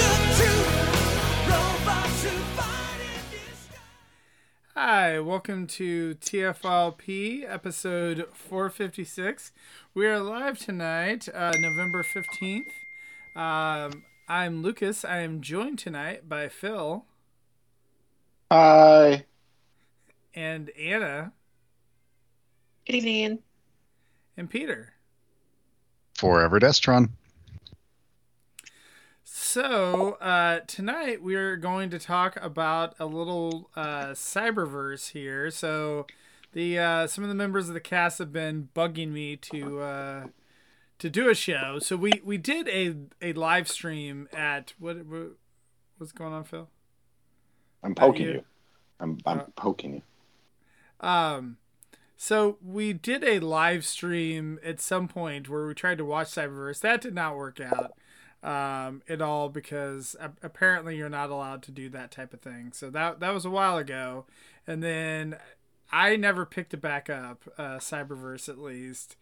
of truth, robots who fight in disguise. Hi, welcome to TFYLP, episode 456. We are live tonight, November 15th. I'm Lucas. I am joined tonight by Phil. Hi. And Anna. Good evening. And Peter. Forever Destron. So, tonight we're going to talk about a little Cyberverse here. So, the some of the members of the cast have been bugging me to do a show. So, we did a live stream at... What's going on, Phil? I'm poking you. I'm poking you. So we did a live stream at some point where we tried to watch Cyberverse. That did not work out at all because apparently you're not allowed to do that type of thing. So that was a while ago. And then I never picked it back up, Cyberverse at least.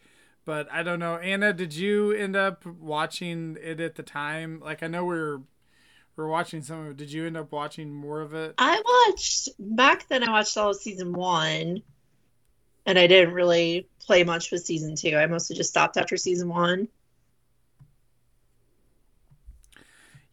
But I don't know. Anna, did you end up watching it at the time? Like, I know we're watching some of it. Did you end up watching more of it? I watched all of season one. And I didn't really play much with season two. I mostly just stopped after season one.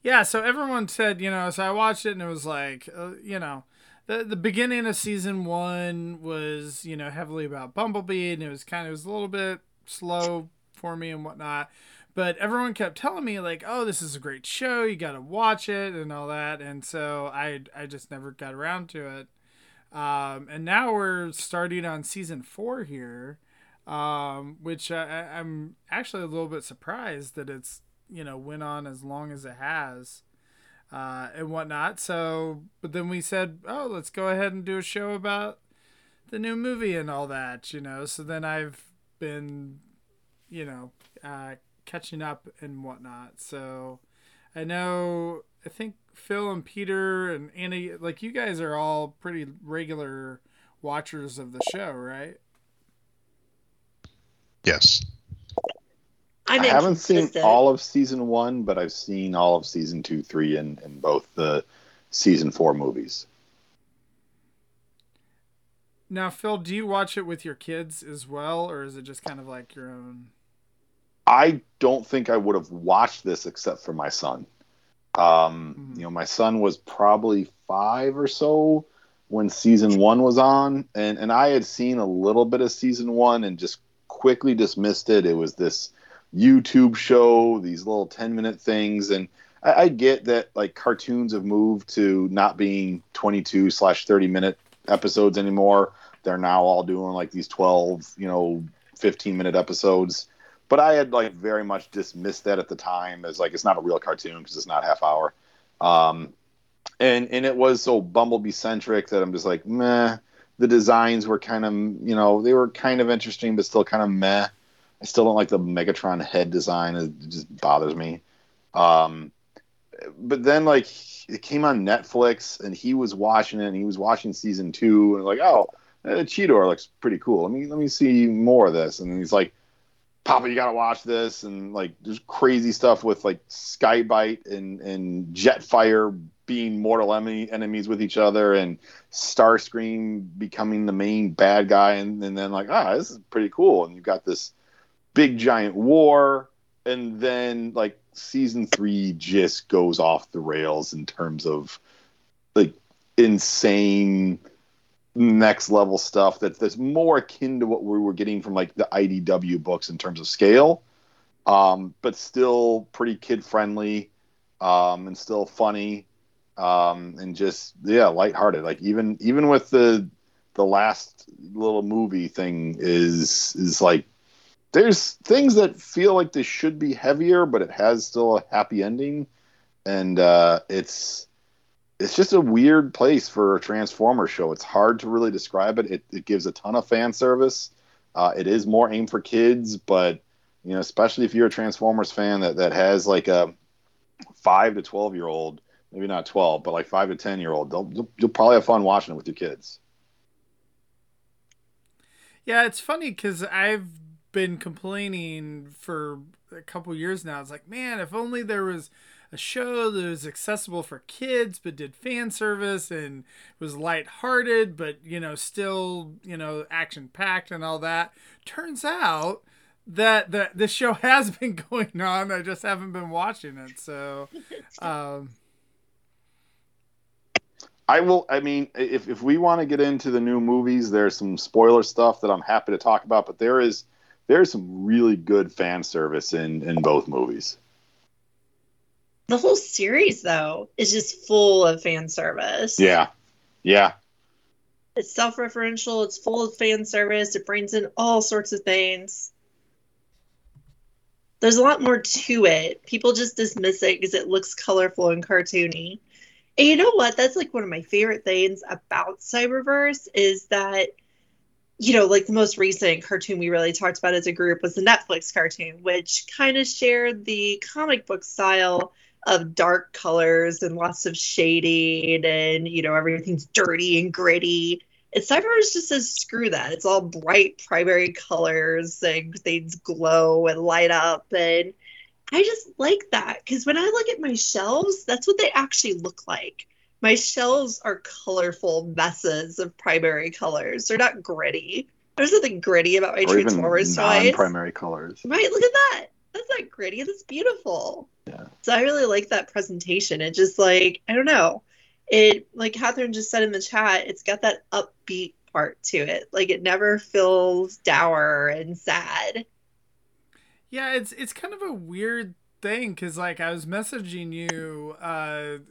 Yeah, so everyone said, so I watched it and it was like, the beginning of season one was, heavily about Bumblebee. And it was a little bit slow for me and whatnot. But everyone kept telling me like, oh, this is a great show. You got to watch it and all that. And so I just never got around to it. And now we're starting on season 4 here, which I'm actually a little bit surprised that it's, went on as long as it has, and whatnot. So, but then we said, oh, let's go ahead and do a show about the new movie and all that, so then I've been, catching up and whatnot. So I think Phil and Peter and Anna, like, you guys are all pretty regular watchers of the show, right? Yes. I haven't seen all of season one, but I've seen all of season 2, 3, and both the season 4 movies. Now, Phil, do you watch it with your kids as well, or is it just kind of like your own? I don't think I would have watched this except for my son. My son was probably 5 or so when season 1 was on, and I had seen a little bit of season 1 and just quickly dismissed it. It was this YouTube show, these little 10-minute things, and I get that, like, cartoons have moved to not being 22/30-minute episodes anymore. They're now all doing like these 12, 15-minute episodes. But I had, like, very much dismissed that at the time as, like, it's not a real cartoon because it's not half hour. And it was so Bumblebee-centric that I'm just like, meh. The designs were kind of, they were kind of interesting, but still kind of meh. I still don't like the Megatron head design. It just bothers me. But then, like, it came on Netflix, and he was watching it, and he was watching season 2, and like, oh, Cheetor looks pretty cool. Let me see more of this. And he's like, Papa, you gotta watch this, and like there's crazy stuff with like Sky Bite and Jet Fire being mortal enemies with each other, and Starscream becoming the main bad guy, and then like, this is pretty cool, and you've got this big giant war, and then like season 3 just goes off the rails in terms of like insane next level stuff that's more akin to what we were getting from like the IDW books in terms of scale, but still pretty kid friendly, and still funny, and just lighthearted. Like even with the last little movie thing is like there's things that feel like they should be heavier, but it has still a happy ending, and it's just a weird place for a Transformers show. It's hard to really describe it. It gives a ton of fan service. It is more aimed for kids, but you know, especially if you're a Transformers fan that has like a 5 to 12 year old, maybe not 12, but like 5 to 10 year old, you'll probably have fun watching it with your kids. Yeah, it's funny because I've been complaining for a couple years now. It's like, man, if only there was a show that was accessible for kids but did fan service and was lighthearted, but still action packed and all that. Turns out that this show has been going on. I just haven't been watching it. So, I will. I mean, if we want to get into the new movies, there's some spoiler stuff that I'm happy to talk about. But there's some really good fan service in both movies. The whole series, though, is just full of fan service. Yeah. It's self-referential. It's full of fan service. It brings in all sorts of things. There's a lot more to it. People just dismiss it because it looks colorful and cartoony. And you know what? That's like one of my favorite things about Cyberverse is that, like the most recent cartoon we really talked about as a group was the Netflix cartoon, which kind of shared the comic book style of dark colors and lots of shading and, everything's dirty and gritty. And Cyberverse just says, screw that. It's all bright primary colors and things glow and light up. And I just like that because when I look at my shelves, that's what they actually look like. My shelves are colorful messes of primary colors. They're not gritty. There's nothing gritty about my Transformers toys. Non-primary colors. Right, look at that. That's not gritty. That's beautiful. Yeah. So I really like that presentation. It just I don't know. It, like Catherine just said in the chat, it's got that upbeat part to it. Like it never feels dour and sad. Yeah, it's kind of a weird thing because I was messaging you the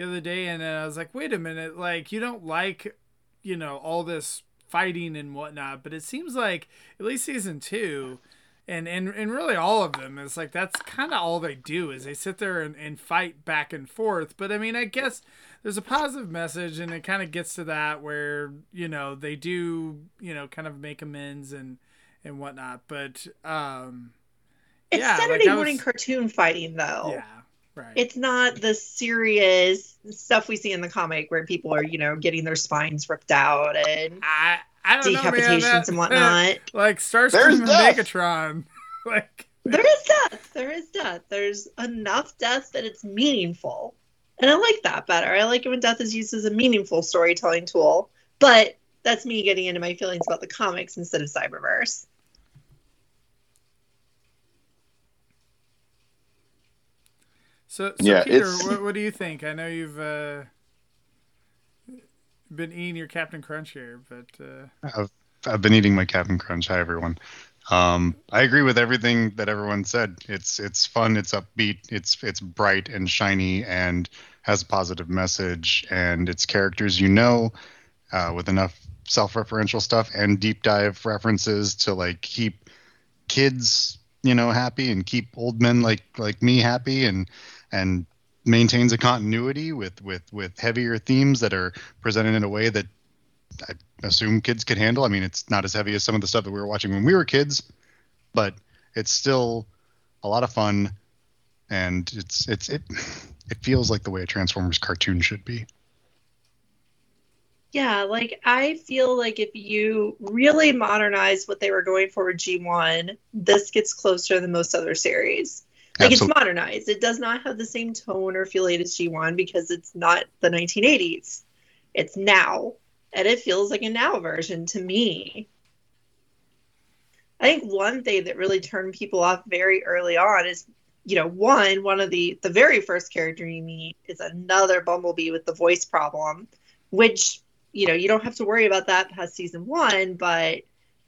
other day, and I was like, wait a minute, you don't like, all this fighting and whatnot, but it seems like at least season 2 and really all of them, it's that's kind of all they do is they sit there and fight back and forth. But I mean, I guess there's a positive message, and it kind of gets to that where, they do, kind of make amends and whatnot. But, it's Saturday morning cartoon fighting though. Yeah. Right. It's not the serious stuff we see in the comic where people are, getting their spines ripped out and I don't decapitations know, man, and whatnot. Like Starscream and Megatron. There is death. There is death. There's enough death that it's meaningful. And I like that better. I like it when death is used as a meaningful storytelling tool. But that's me getting into my feelings about the comics instead of Cyberverse. So yeah, Peter, what do you think? I know you've been eating your Captain Crunch here, but I've been eating my Captain Crunch. Hi, everyone. I agree with everything that everyone said. It's fun, it's upbeat, it's bright and shiny, and has a positive message, and its characters, with enough self-referential stuff and deep dive references to keep kids happy and keep old men like me happy, and maintains a continuity with heavier themes that are presented in a way that I assume kids could handle. I mean, it's not as heavy as some of the stuff that we were watching when we were kids, but it's still a lot of fun, and it feels like the way a Transformers cartoon should be. Yeah, I feel if you really modernize what they were going for with G1, this gets closer than most other series. Absolutely. It's modernized. It does not have the same tone or feel as G1 because it's not the 1980s. It's now. And it feels like a now version to me. I think one thing that really turned people off very early on is, one of the very first character you meet is another Bumblebee with the voice problem, which you know, you don't have to worry about that past season one, but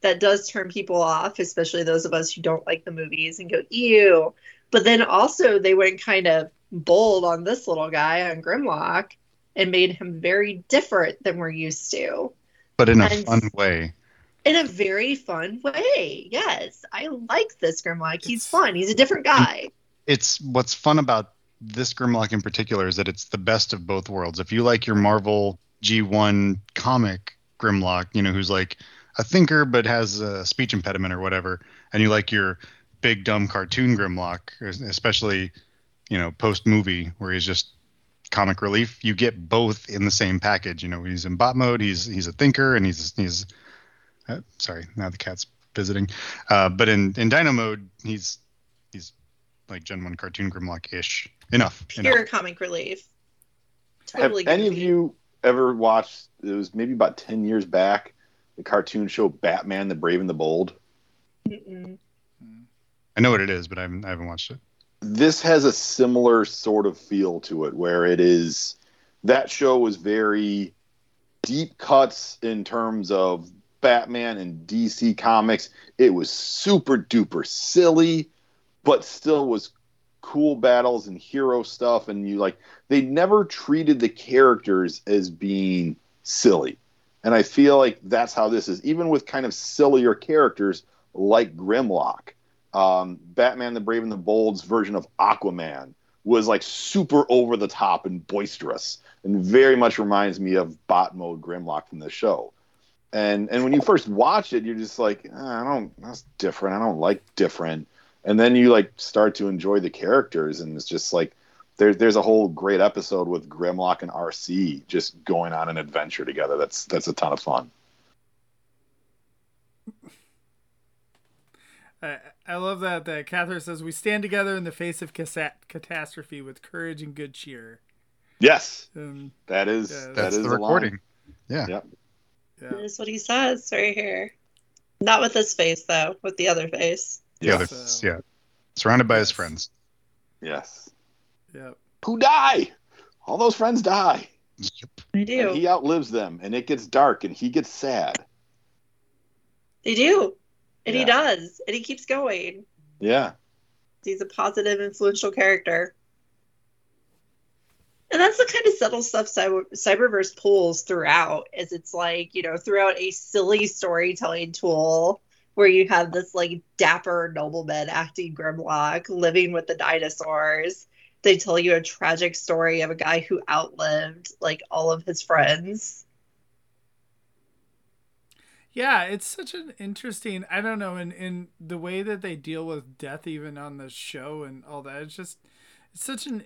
that does turn people off, especially those of us who don't like the movies and go, ew. But then also they went kind of bold on this little guy, on Grimlock, and made him very different than we're used to. But in a fun way. In a very fun way, yes. I like this Grimlock. He's fun. He's a different guy. It's what's fun about this Grimlock in particular is that it's the best of both worlds. If you like your Marvel G1 comic Grimlock, you know, who's like a thinker but has a speech impediment or whatever, and you like your big dumb cartoon Grimlock, especially, you know, post-movie where he's just comic relief, you get both in the same package. You know, he's in bot mode, he's a thinker, and he's sorry, now the cat's visiting. But in Dino mode, he's like Gen 1 cartoon Grimlock-ish. Pure comic relief. Totally. Have any of you ever watched, it was maybe about 10 years back, the cartoon show Batman the Brave and the Bold? Mm-mm. I know what it is, but I haven't watched it. This has a similar sort of feel to it, where it is, that show was very deep cuts in terms of Batman and DC Comics. It was super duper silly, but still was cool battles and hero stuff. And you like, they never treated the characters as being silly. And I feel like that's how this is, even with kind of sillier characters like Grimlock. Batman the Brave and the Bold's version of Aquaman was like super over the top and boisterous, and very much reminds me of bot mode Grimlock from the show. And when you first watch it, you're just like, that's different. I don't like different. And then you like start to enjoy the characters, and it's just like there's a whole great episode with Grimlock and RC just going on an adventure together. That's a ton of fun. I love that Catherine says, we stand together in the face of catastrophe with courage and good cheer. Yes, that's the recording. Yeah. Yep. Yeah. That's what he says right here. Not with this face, though. With the other face. Yeah. Surrounded by his friends. Yes. Yep. Who die? All those friends die. Yep. They do. And he outlives them, and it gets dark, and he gets sad. They do. And he does. And he keeps going. Yeah. He's a positive, influential character. And that's the kind of subtle stuff Cyberverse pulls throughout, as it's like, you know, throughout a silly storytelling tool where you have this like dapper nobleman acting Grimlock living with the dinosaurs. They tell you a tragic story of a guy who outlived like all of his friends. Yeah, it's such an interesting, I don't know, in the way that they deal with death even on the show and all that, it's just... Such an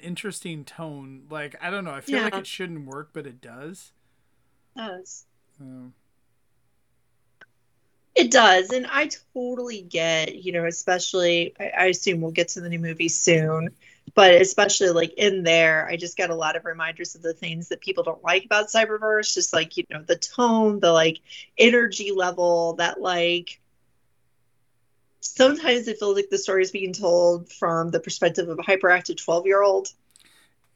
interesting tone. Like, I don't know. I feel like it shouldn't work, but it does. It does. And I totally get, you know, especially, I assume we'll get to the new movie soon, but especially like in there, I just got a lot of reminders of the things that people don't like about Cyberverse. Just like, you know, the tone, the like energy level, that like, sometimes it feels like the story is being told from the perspective of a hyperactive 12-year-old.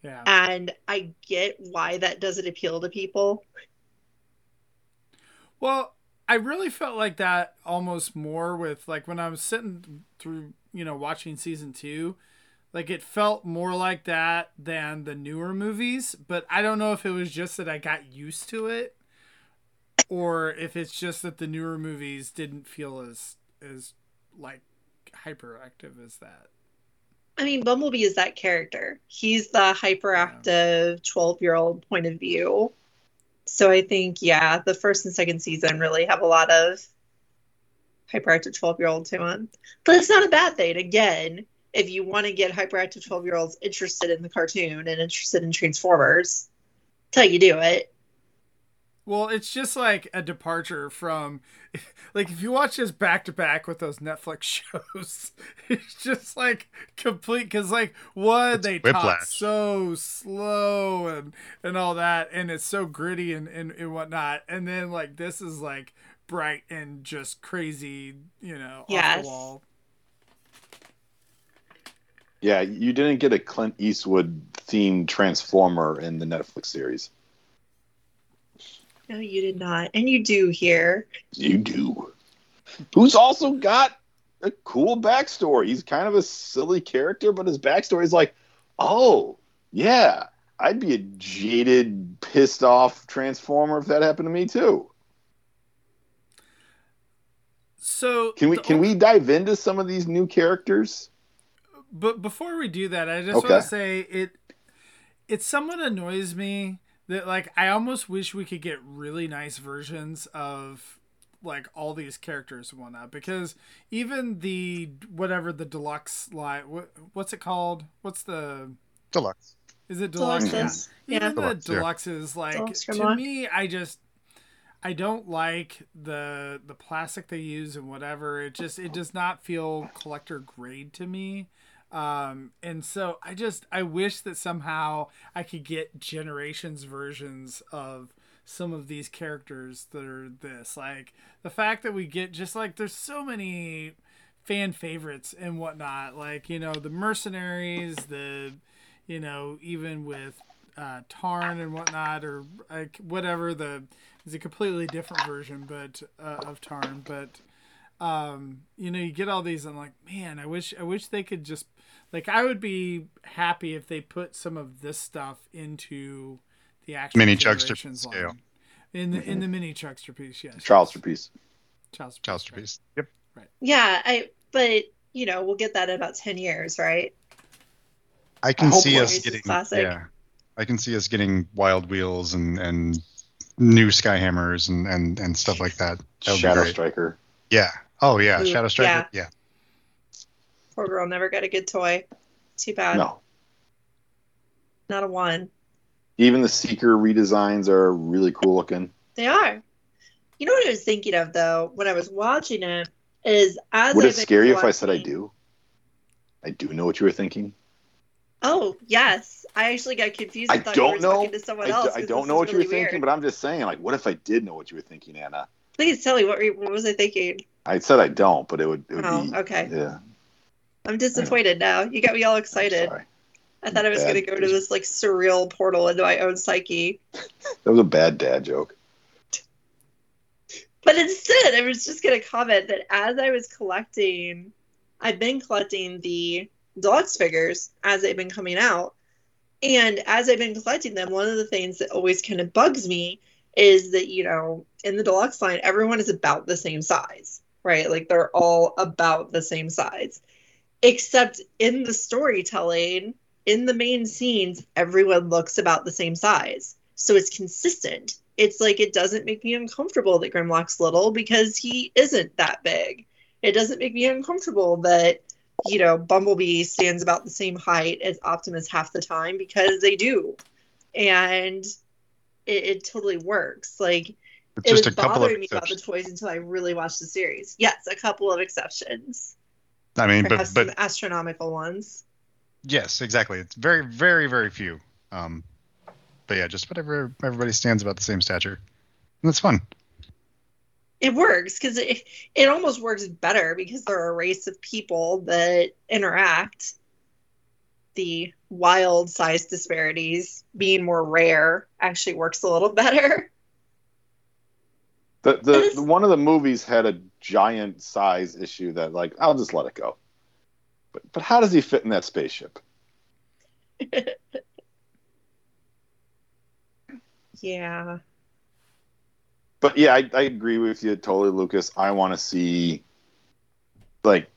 Yeah. And I get why that doesn't appeal to people. Well, I really felt like that almost more with, like, when I was sitting through, you know, watching season 2, like, it felt more like that than the newer movies. But I don't know if it was just that I got used to it, or if it's just that the newer movies didn't feel as like hyperactive as that. I mean, Bumblebee is that character. He's the hyperactive 12-year-old point of view. So I think, the first and second season really have a lot of hyperactive 12-year-old to them. But it's not a bad thing. Again, if you want to get hyperactive 12-year-olds interested in the cartoon and interested in Transformers, that's how you do it. Well, it's just like a departure from, like, if you watch this back to back with those Netflix shows, it's just like complete, because like they talk so slow and all that, and it's so gritty and whatnot, and then like this is like bright and just crazy, you know, off the wall. Yeah, you didn't get a Clint Eastwood themed Transformer in the Netflix series. No, you did not. And you do here. You do. Who's also got a cool backstory. He's kind of a silly character, but his backstory is like, oh, yeah, I'd be a jaded, pissed-off Transformer if that happened to me, too. So can we dive into some of these new characters? But before we do that, I just want to say it somewhat annoys me that, like, I almost wish we could get really nice versions of, like, all these characters and whatnot, because even the whatever the deluxe line, what's it called? What's the deluxe? Is it deluxe? Deluxes. Yeah. Even deluxe, the deluxes, like deluxe, to me, I don't like the plastic they use and whatever. It does not feel collector grade to me. And so I wish that somehow I could get generations versions of some of these characters that are this. Like the fact that we get just like there's so many fan favorites and whatnot. Like, you know, the mercenaries, even with Tarn and whatnot, or like whatever it's a completely different version, but of Tarn. But you get all these, and I'm like, man, I wish they could just, like, I would be happy if they put some of this stuff into the actual mini Chuckster scale. In the mini Chuckster piece, yes. Childster piece. Yep. Right. Yeah, but we'll get that in about 10 years, right? I can see us getting Wild Wheels and new Skyhammers and stuff like that. Shadow Striker. Yeah. Oh, yeah. Ooh, Shadow Striker. Yeah. Poor girl never got a good toy. Too bad. No. Not a one. Even the Seeker redesigns are really cool looking. They are. You know what I was thinking of, though, when I was watching it, is as would it scare you if I said I do? I do know what you were thinking. Oh, yes. I actually got confused. I thought you were talking to someone else. I don't know what you were thinking, but I'm just saying, like, what if I did know what you were thinking, Anna? Please tell me, what was I thinking? I said I don't, but it would be... Oh, okay. Yeah. I'm disappointed now. You got me all excited. I thought I was going to go to this, like, surreal portal into my own psyche. That was a bad dad joke. But instead, I was just going to comment that as I was collecting... I've been collecting the... deluxe figures as they've been coming out, and as I've been collecting them, one of the things that always kind of bugs me is that, you know, in the deluxe line, everyone is about the same size, right? Like, they're all about the same size, except in the storytelling, in the main scenes, everyone looks about the same size, so it's consistent. It's like, it doesn't make me uncomfortable that Grimlock's little, because he isn't that big. It doesn't make me uncomfortable that, you know, Bumblebee stands about the same height as Optimus half the time, because they do. And it totally works. Like, it's just a couple of exceptions. It was bothering me about the toys until I really watched the series. Yes, a couple of exceptions. I mean, but some astronomical ones. Yes, exactly. It's very, very, very few. But yeah, just whatever, everybody stands about the same stature. And that's fun. It works, because it almost works better, because they're a race of people that interact. The wild size disparities being more rare actually works a little better. The one of the movies had a giant size issue that, like, I'll just let it go. But how does he fit in that spaceship? Yeah. But yeah, I agree with you totally, Lucas. I want to see, like,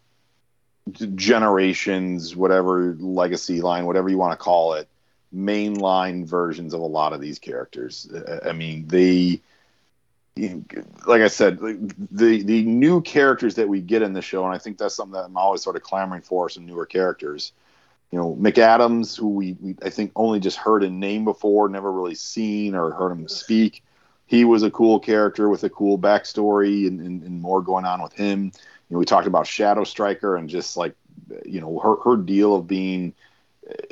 generations, whatever, legacy line, whatever you want to call it, mainline versions of a lot of these characters. I mean, like I said, the new characters that we get in the show, and I think that's something that I'm always sort of clamoring for, some newer characters. You know, McAdams, who we I think only just heard a name before, never really seen or heard him speak. He was a cool character with a cool backstory and more going on with him. You know, we talked about Shadow Striker and just, like, you know, her deal of being,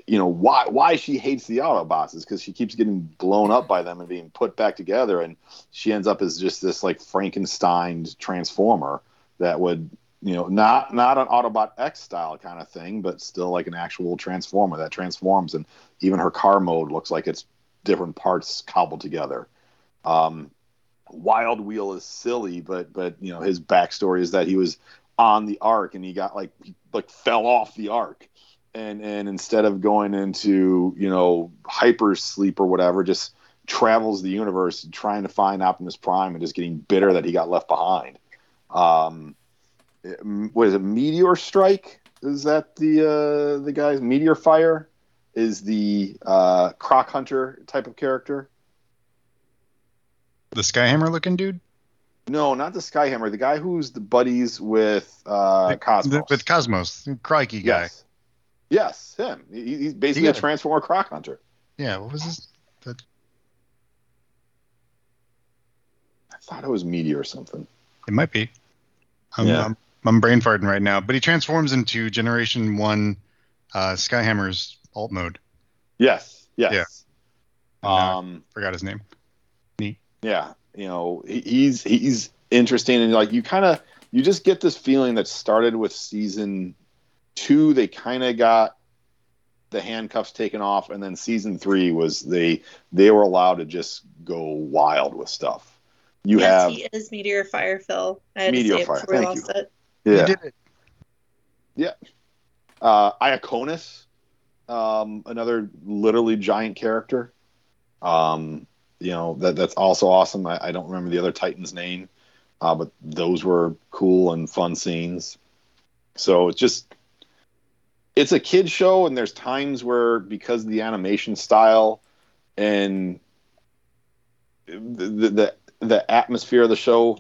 you know, why she hates the Autobots is because she keeps getting blown up by them and being put back together, and she ends up as just this, like, Frankenstein Transformer that would, you know, not an Autobot X style kind of thing, but still like an actual Transformer that transforms, and even her car mode looks like it's different parts cobbled together. Wild Wheel is silly, but you know, his backstory is that he was on the Ark and he got like fell off the Ark, and instead of going into, you know, hyper sleep or whatever, just travels the universe trying to find Optimus Prime and just getting bitter that he got left behind. What is it? Meteor Strike? Is that the guy's? Meteor Fire is the Croc Hunter type of character. The Skyhammer looking dude? No, not the Skyhammer. The guy who's the buddies with Cosmos. With Cosmos, crikey guy. Yes, him. He's basically a Transformer Croc Hunter. Yeah, what was this? I thought it was Meteor or something. It might be. I'm brain farting right now, but he transforms into Generation 1 Skyhammer's alt mode. Yes. Yeah. Forgot his name. Neat. Yeah, you know, he's interesting, and like you just get this feeling that started with season 2. They kind of got the handcuffs taken off, and then season 3 was they were allowed to just go wild with stuff. He is Meteor Fire, Phil. I had Meteor to say it before we lost it. Yeah. You did it. Yeah. Iaconus, another literally giant character. You know, that's also awesome. I don't remember the other Titan's name, but those were cool and fun scenes. So it's a kid show, and there's times where, because of the animation style and the atmosphere of the show,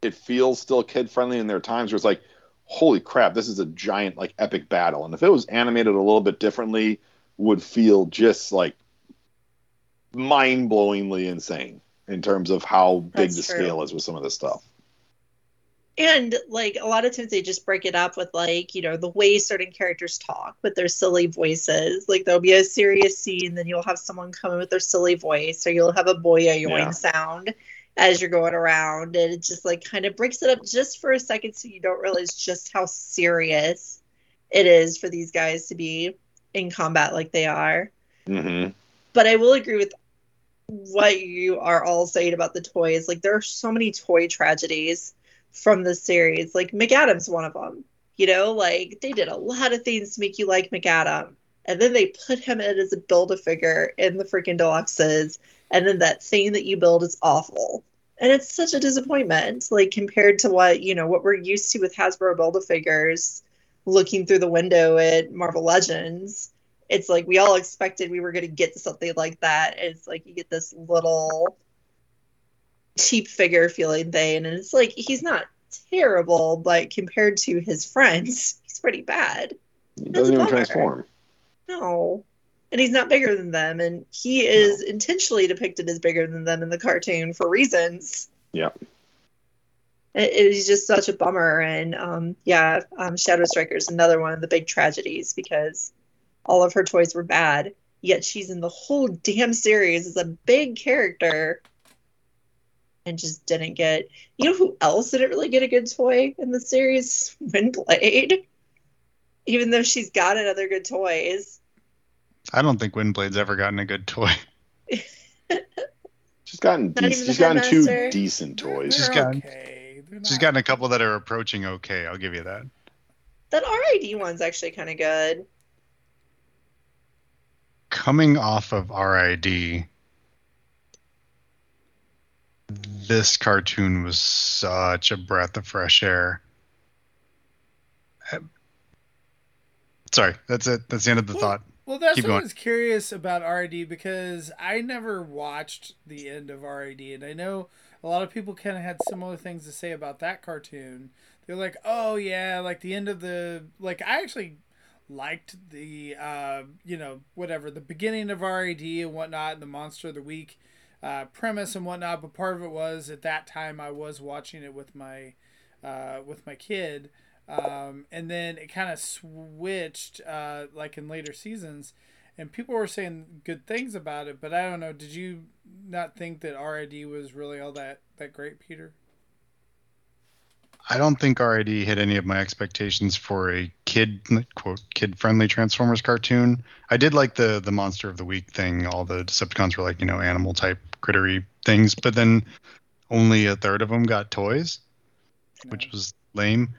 it feels still kid friendly, and there are times where it's like, holy crap, this is a giant, like, epic battle. And if it was animated a little bit differently, would feel just like mind blowingly insane in terms of how big the scale is with some of this stuff. And like, a lot of times they just break it up with, like, you know, the way certain characters talk with their silly voices. Like, there'll be a serious scene, then you'll have someone come in with their silly voice, or you'll have a boya yoing sound as you're going around. And it just, like, kind of breaks it up just for a second, so you don't realize just how serious it is for these guys to be in combat like they are. Mm-hmm. But I will agree with what you are all saying about the toys. Like, there are so many toy tragedies from the series. Like, McAdam's one of them. You know, like, they did a lot of things to make you like McAdam, and then they put him in as a Build-A-Figure in the freaking deluxes, and then that thing that you build is awful, and it's such a disappointment, like, compared to what, you know, what we're used to with Hasbro Build-A-Figures. Looking through the window at Marvel Legends, it's like we all expected we were going to get something like that, and it's like you get this little cheap figure feeling thing, and it's like, he's not terrible, but compared to his friends, he's pretty bad. He doesn't even transform. No. And he's not bigger than them, and he is intentionally depicted as bigger than them in the cartoon for reasons. Yeah. It is just such a bummer, and Shadow Striker is another one of the big tragedies, because all of her toys were bad, yet she's in the whole damn series as a big character, and just didn't get... You know who else didn't really get a good toy in the series? Windblade. Even though she's gotten other good toys. I don't think Windblade's ever gotten a good toy. She's gotten two decent toys. She's gotten a couple that are approaching okay, I'll give you that. That R.I.D. one's actually kind of good. Coming off of R.I.D., this cartoon was such a breath of fresh air. Sorry, that's it. That's the end of the thought. Well, that's what I was curious about R.I.D., because I never watched the end of R.I.D., and I know a lot of people kind of had similar things to say about that cartoon. They're like, oh yeah, like the end of the... Like, I actually liked the, the beginning of R.I.D. and whatnot, and the Monster of the Week premise and whatnot, but part of it was, at that time, I was watching it with my kid, and then it kind of switched like in later seasons, and people were saying good things about it, but I don't know, did you not think that R.I.D. was really all that great, Peter? I don't think R.I.D. hit any of my expectations for a kid-friendly Transformers cartoon. I did like the Monster of the Week thing. All the Decepticons were like, animal-type, crittery things. But then only a third of them got toys, which was lame.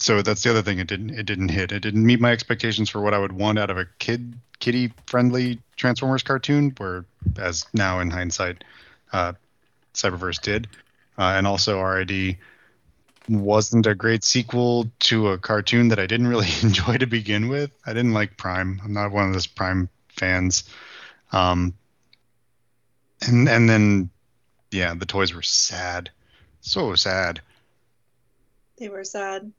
So that's the other thing. It didn't hit. It didn't meet my expectations for what I would want out of a kiddie-friendly Transformers cartoon, where, as now in hindsight, Cyberverse did. And also R.I.D. wasn't a great sequel to a cartoon that I didn't really enjoy to begin with. I didn't like Prime. I'm not one of those Prime fans. And then, the toys were sad. So sad. They were sad.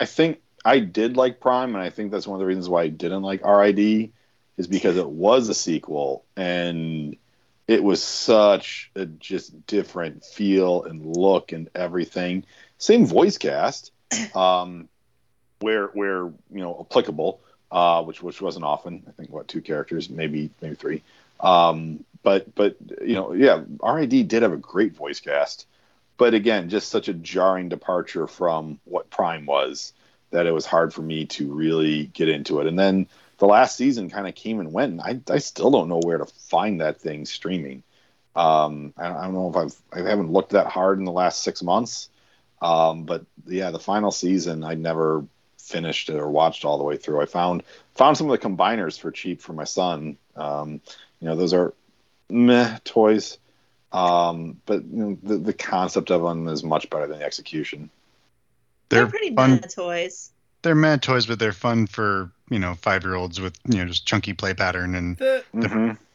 I think I did like Prime, and I think that's one of the reasons why I didn't like R.I.D. is because it was a sequel, and it was such a just different feel and look and everything. Same voice cast, where applicable, which wasn't often. I think two characters, maybe three. But R.I.D. did have a great voice cast, but again, just such a jarring departure from what Prime was that it was hard for me to really get into it. And then the last season kind of came and went, and I still don't know where to find that thing streaming. I don't know if I haven't looked that hard in the last 6 months. But the final season, I never finished it or watched all the way through. I found some of the combiners for cheap for my son. Those are meh toys. But the concept of them is much better than the execution. They're pretty fun. Mad toys. They're mad toys, but they're fun for 5-year-olds with just chunky play pattern, and they're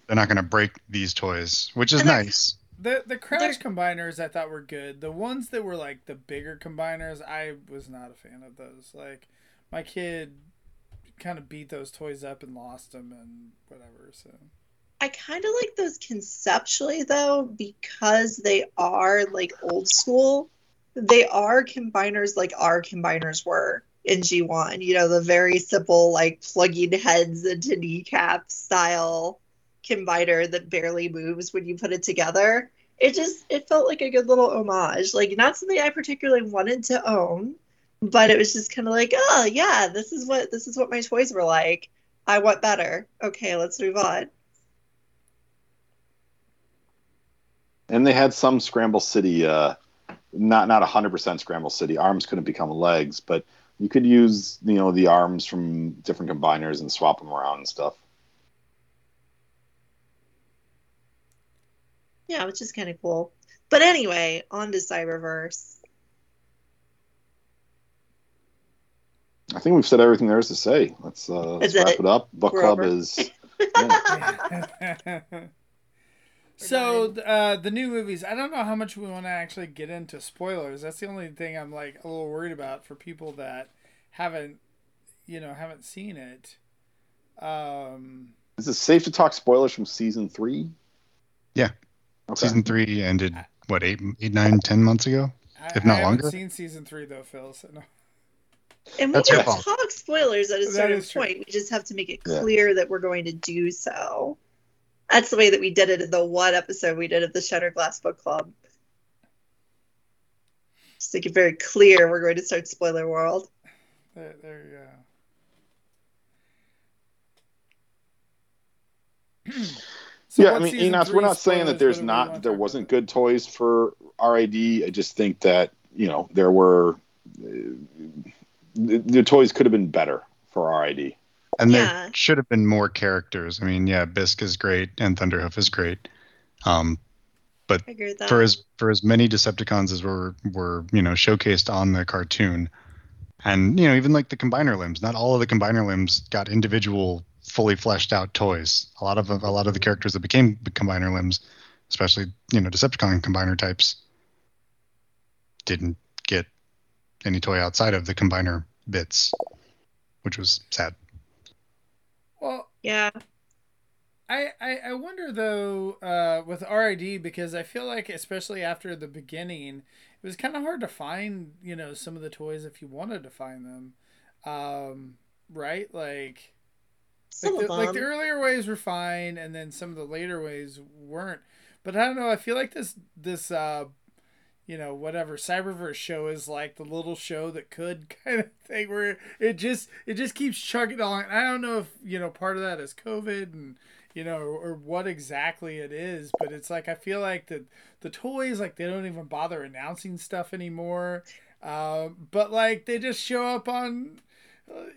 not going to break these toys, which is nice. The crash combiners I thought were good. The ones that were like the bigger combiners, I was not a fan of those. Like my kid kind of beat those toys up and lost them and whatever. So I kind of like those conceptually though, because they are like old school. They are combiners like our combiners were in G1, the very simple, like plugging heads into kneecap style combiner that barely moves when you put it together. It felt like a good little homage, like not something I particularly wanted to own, but it was just kind of like, oh yeah, this is what my toys were like. I want better. Okay, let's move on. And they had some Scramble City, not 100% Scramble City. Arms couldn't become legs, but you could use, the arms from different combiners and swap them around and stuff. Yeah, which is kind of cool. But anyway, on to Cyberverse. I think we've said everything there is to say. Let's wrap it up. Book We're club over. Is... Yeah. So the new movies, I don't know how much we want to actually get into spoilers. That's the only thing I'm like a little worried about for people that haven't seen it. Is it safe to talk spoilers from season 3? Yeah. Okay. Season 3 ended, 8, 9, 10 months ago? If not longer. I haven't seen season 3 though, Phil. So no. And we can talk spoilers at a certain point. We just have to make it clear that we're going to do so. That's the way that we did it in the one episode we did of the Shattered Glass Book Club. Just to make it very clear, we're going to start Spoiler World. There you go. So yeah, we're not saying that there wasn't good toys for R.I.D. I just think that, there were... the toys could have been better for R.I.D. And there should have been more characters. I mean, Bisk is great and Thunderhoof is great. But for as many Decepticons as were showcased on the cartoon, and even like the combiner limbs, not all of the combiner limbs got individual fully fleshed out toys. A lot of the characters that became combiner limbs, especially Decepticon combiner types, didn't get any toy outside of the combiner bits, which was sad. Well, yeah, I wonder though with R.I.D. because I feel like especially after the beginning, it was kind of hard to find some of the toys if you wanted to find them, right? Like, the earlier waves were fine, and then some of the later waves weren't. But I don't know. I feel like this you know, whatever Cyberverse show is like the little show that could kind of thing, where it just keeps chugging along. I don't know if, you know, part of that is COVID and, you know, or what exactly it is, but it's like, I feel like the toys, like, they don't even bother announcing stuff anymore. But like, they just show up on,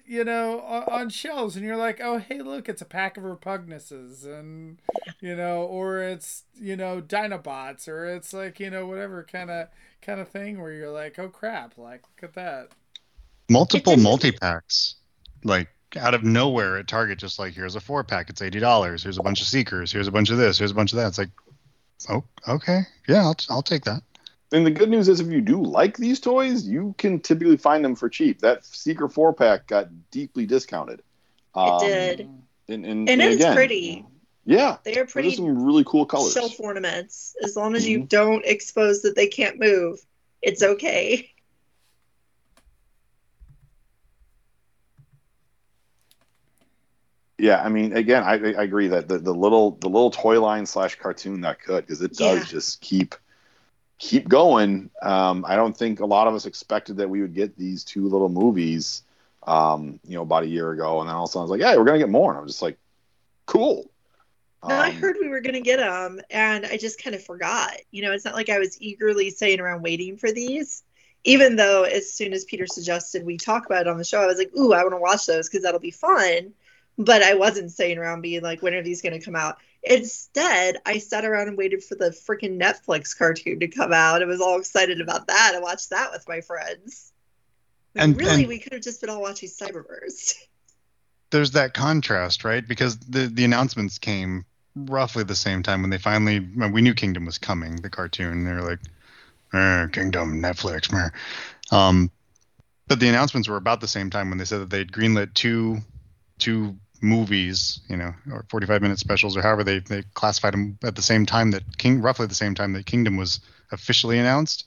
you know, on shelves, and you're like, oh, hey, look, it's a pack of Repugnuses, and, you know, or it's, you know, Dinobots, or it's like, you know, whatever kind of thing where you're like, oh crap, like, look at that. Multiple multi-packs, like, out of nowhere at Target, just like, here's a 4-pack, it's $80, here's a bunch of Seekers, here's a bunch of this, here's a bunch of that. It's like, oh, okay, yeah, I'll take that. And the good news is, if you do like these toys, you can typically find them for cheap. That Seeker 4-pack got deeply discounted. It did. And it was pretty. Yeah. They are pretty. There's some really cool colors. Shelf ornaments. As long as you don't expose that they can't move, it's okay. Yeah, I mean, again, I agree that the little toy line / cartoon that could, because it does just keep going. I don't think a lot of us expected that we would get these two little movies, you know, about a year ago. And then all of a sudden I was like, hey, we're going to get more. And I'm just like, cool. I heard we were going to get them, and I just kind of forgot. You know, it's not like I was eagerly sitting around waiting for these, even though as soon as Peter suggested we talk about it on the show, I was like, ooh, I want to watch those because that'll be fun. But I wasn't sitting around being like, when are these going to come out? Instead, I sat around and waited for the freaking Netflix cartoon to come out. I was all excited about that. I watched that with my friends. And really, we could have just been all watching Cyberverse. There's that contrast, right? Because the announcements came roughly the same time when they finally... We knew Kingdom was coming, the cartoon. They were like, Kingdom, Netflix. But the announcements were about the same time when they said that they'd greenlit two movies, you know, or 45-minute specials, or however they classified them, at the same time that roughly the same time that Kingdom was officially announced.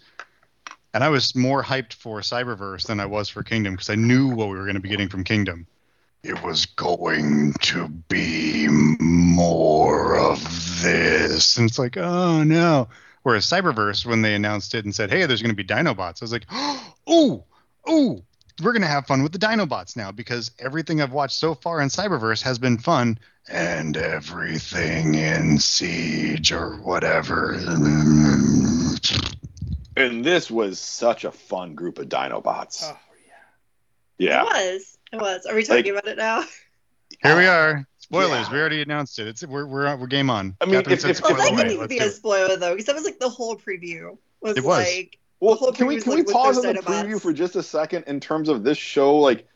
And I was more hyped for Cyberverse than I was for Kingdom, because I knew what we were going to be getting from Kingdom. It was going to be more of this, and it's like, oh no. Whereas Cyberverse, when they announced it and said, hey, there's going to be Dinobots, I was like, oh, we're going to have fun with the Dinobots now, because everything I've watched so far in Cyberverse has been fun, and everything in Siege or whatever. And this was such a fun group of Dinobots. Oh, yeah. It was. Are we talking about it now? Here we are. Spoilers. Yeah. We already announced it. We're game on. I mean, it didn't be a spoiler, though, because that was like the whole preview. Well, can we pause on the preview for just a second in terms of this show, like,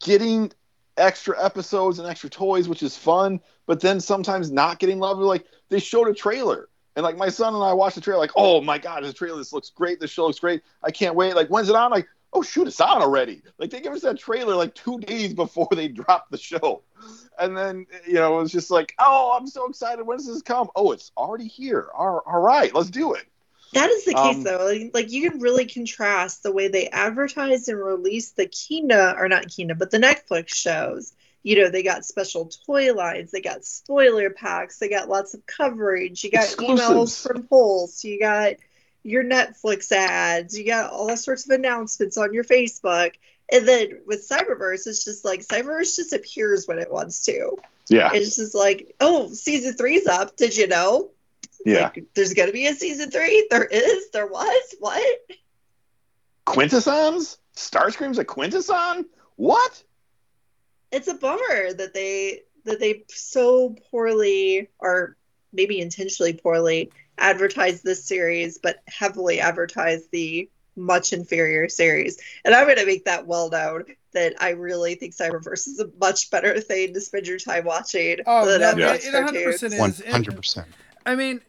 getting extra episodes and extra toys, which is fun, but then sometimes not getting love. Like, they showed a trailer, and like, my son and I watched the trailer, like, oh my god, this trailer, this looks great, this show looks great, I can't wait. Like, when's it on? Like, oh shoot, it's on already. Like, they gave us that trailer like 2 days before they dropped the show, and then, you know, it was just like, oh, I'm so excited. When does this come? Oh, it's already here. All right, let's do it. That is the case, though. Like, you can really contrast the way they advertised and released the Netflix shows. You know, they got special toy lines, they got spoiler packs, they got lots of coverage, you got exclusives, emails from polls, you got your Netflix ads, you got all sorts of announcements on your Facebook. And then with Cyberverse, it's just like, Cyberverse just appears when it wants to. Yeah. It's just like, oh, season 3's up, did you know? Yeah, like, there's going to be a season 3. There was. What? Quintessons? Starscream's a Quintesson? What? It's a bummer that they so poorly, or maybe intentionally poorly, advertised this series, but heavily advertised the much inferior series. And I'm going to make that well known that I really think Cyberverse is a much better thing to spend your time watching. Oh, than yeah. It 100% is. 100%. I mean...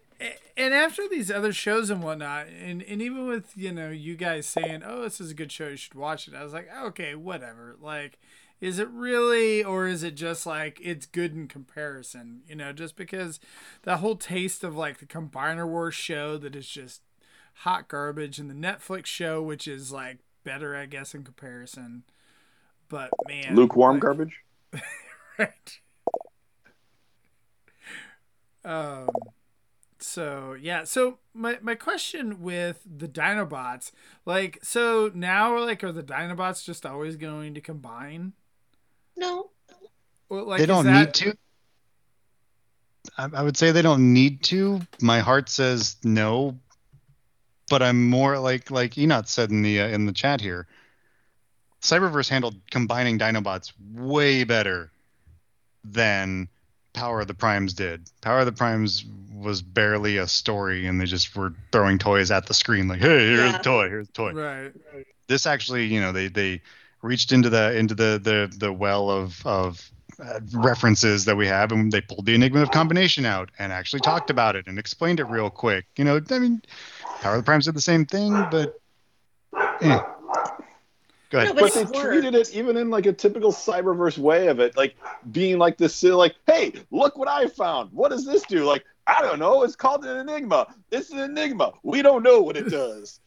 And after these other shows and whatnot, and even with, you know, you guys saying, oh, this is a good show, you should watch it, I was like, okay, whatever. Like, is it really, or is it just like, it's good in comparison? You know, just because that whole taste of like the Combiner Wars show that is just hot garbage, and the Netflix show, which is like better, I guess, in comparison. But man. Lukewarm, like, garbage? Right. So, yeah. So my question with the Dinobots, like, so now, like, are the Dinobots just always going to combine? No. Well, like, they don't need to. I would say they don't need to. My heart says no, but I'm more like Enoch said in the chat here. Cyberverse handled combining Dinobots way better than Power of the Primes did. Power of the Primes was barely a story, and they just were throwing toys at the screen, like, "Hey, here's a toy, here's a toy." Right. This actually, you know, they reached into the well of references that we have, and they pulled the Enigma of Combination out and actually talked about it and explained it real quick. You know, I mean, Power of the Primes did the same thing, but go ahead. No, but they treated it even in like a typical Cyberverse way of it, like being like this, like, "Hey, look what I found. What does this do?" Like, I don't know. It's called an enigma. It's an enigma. We don't know what it does.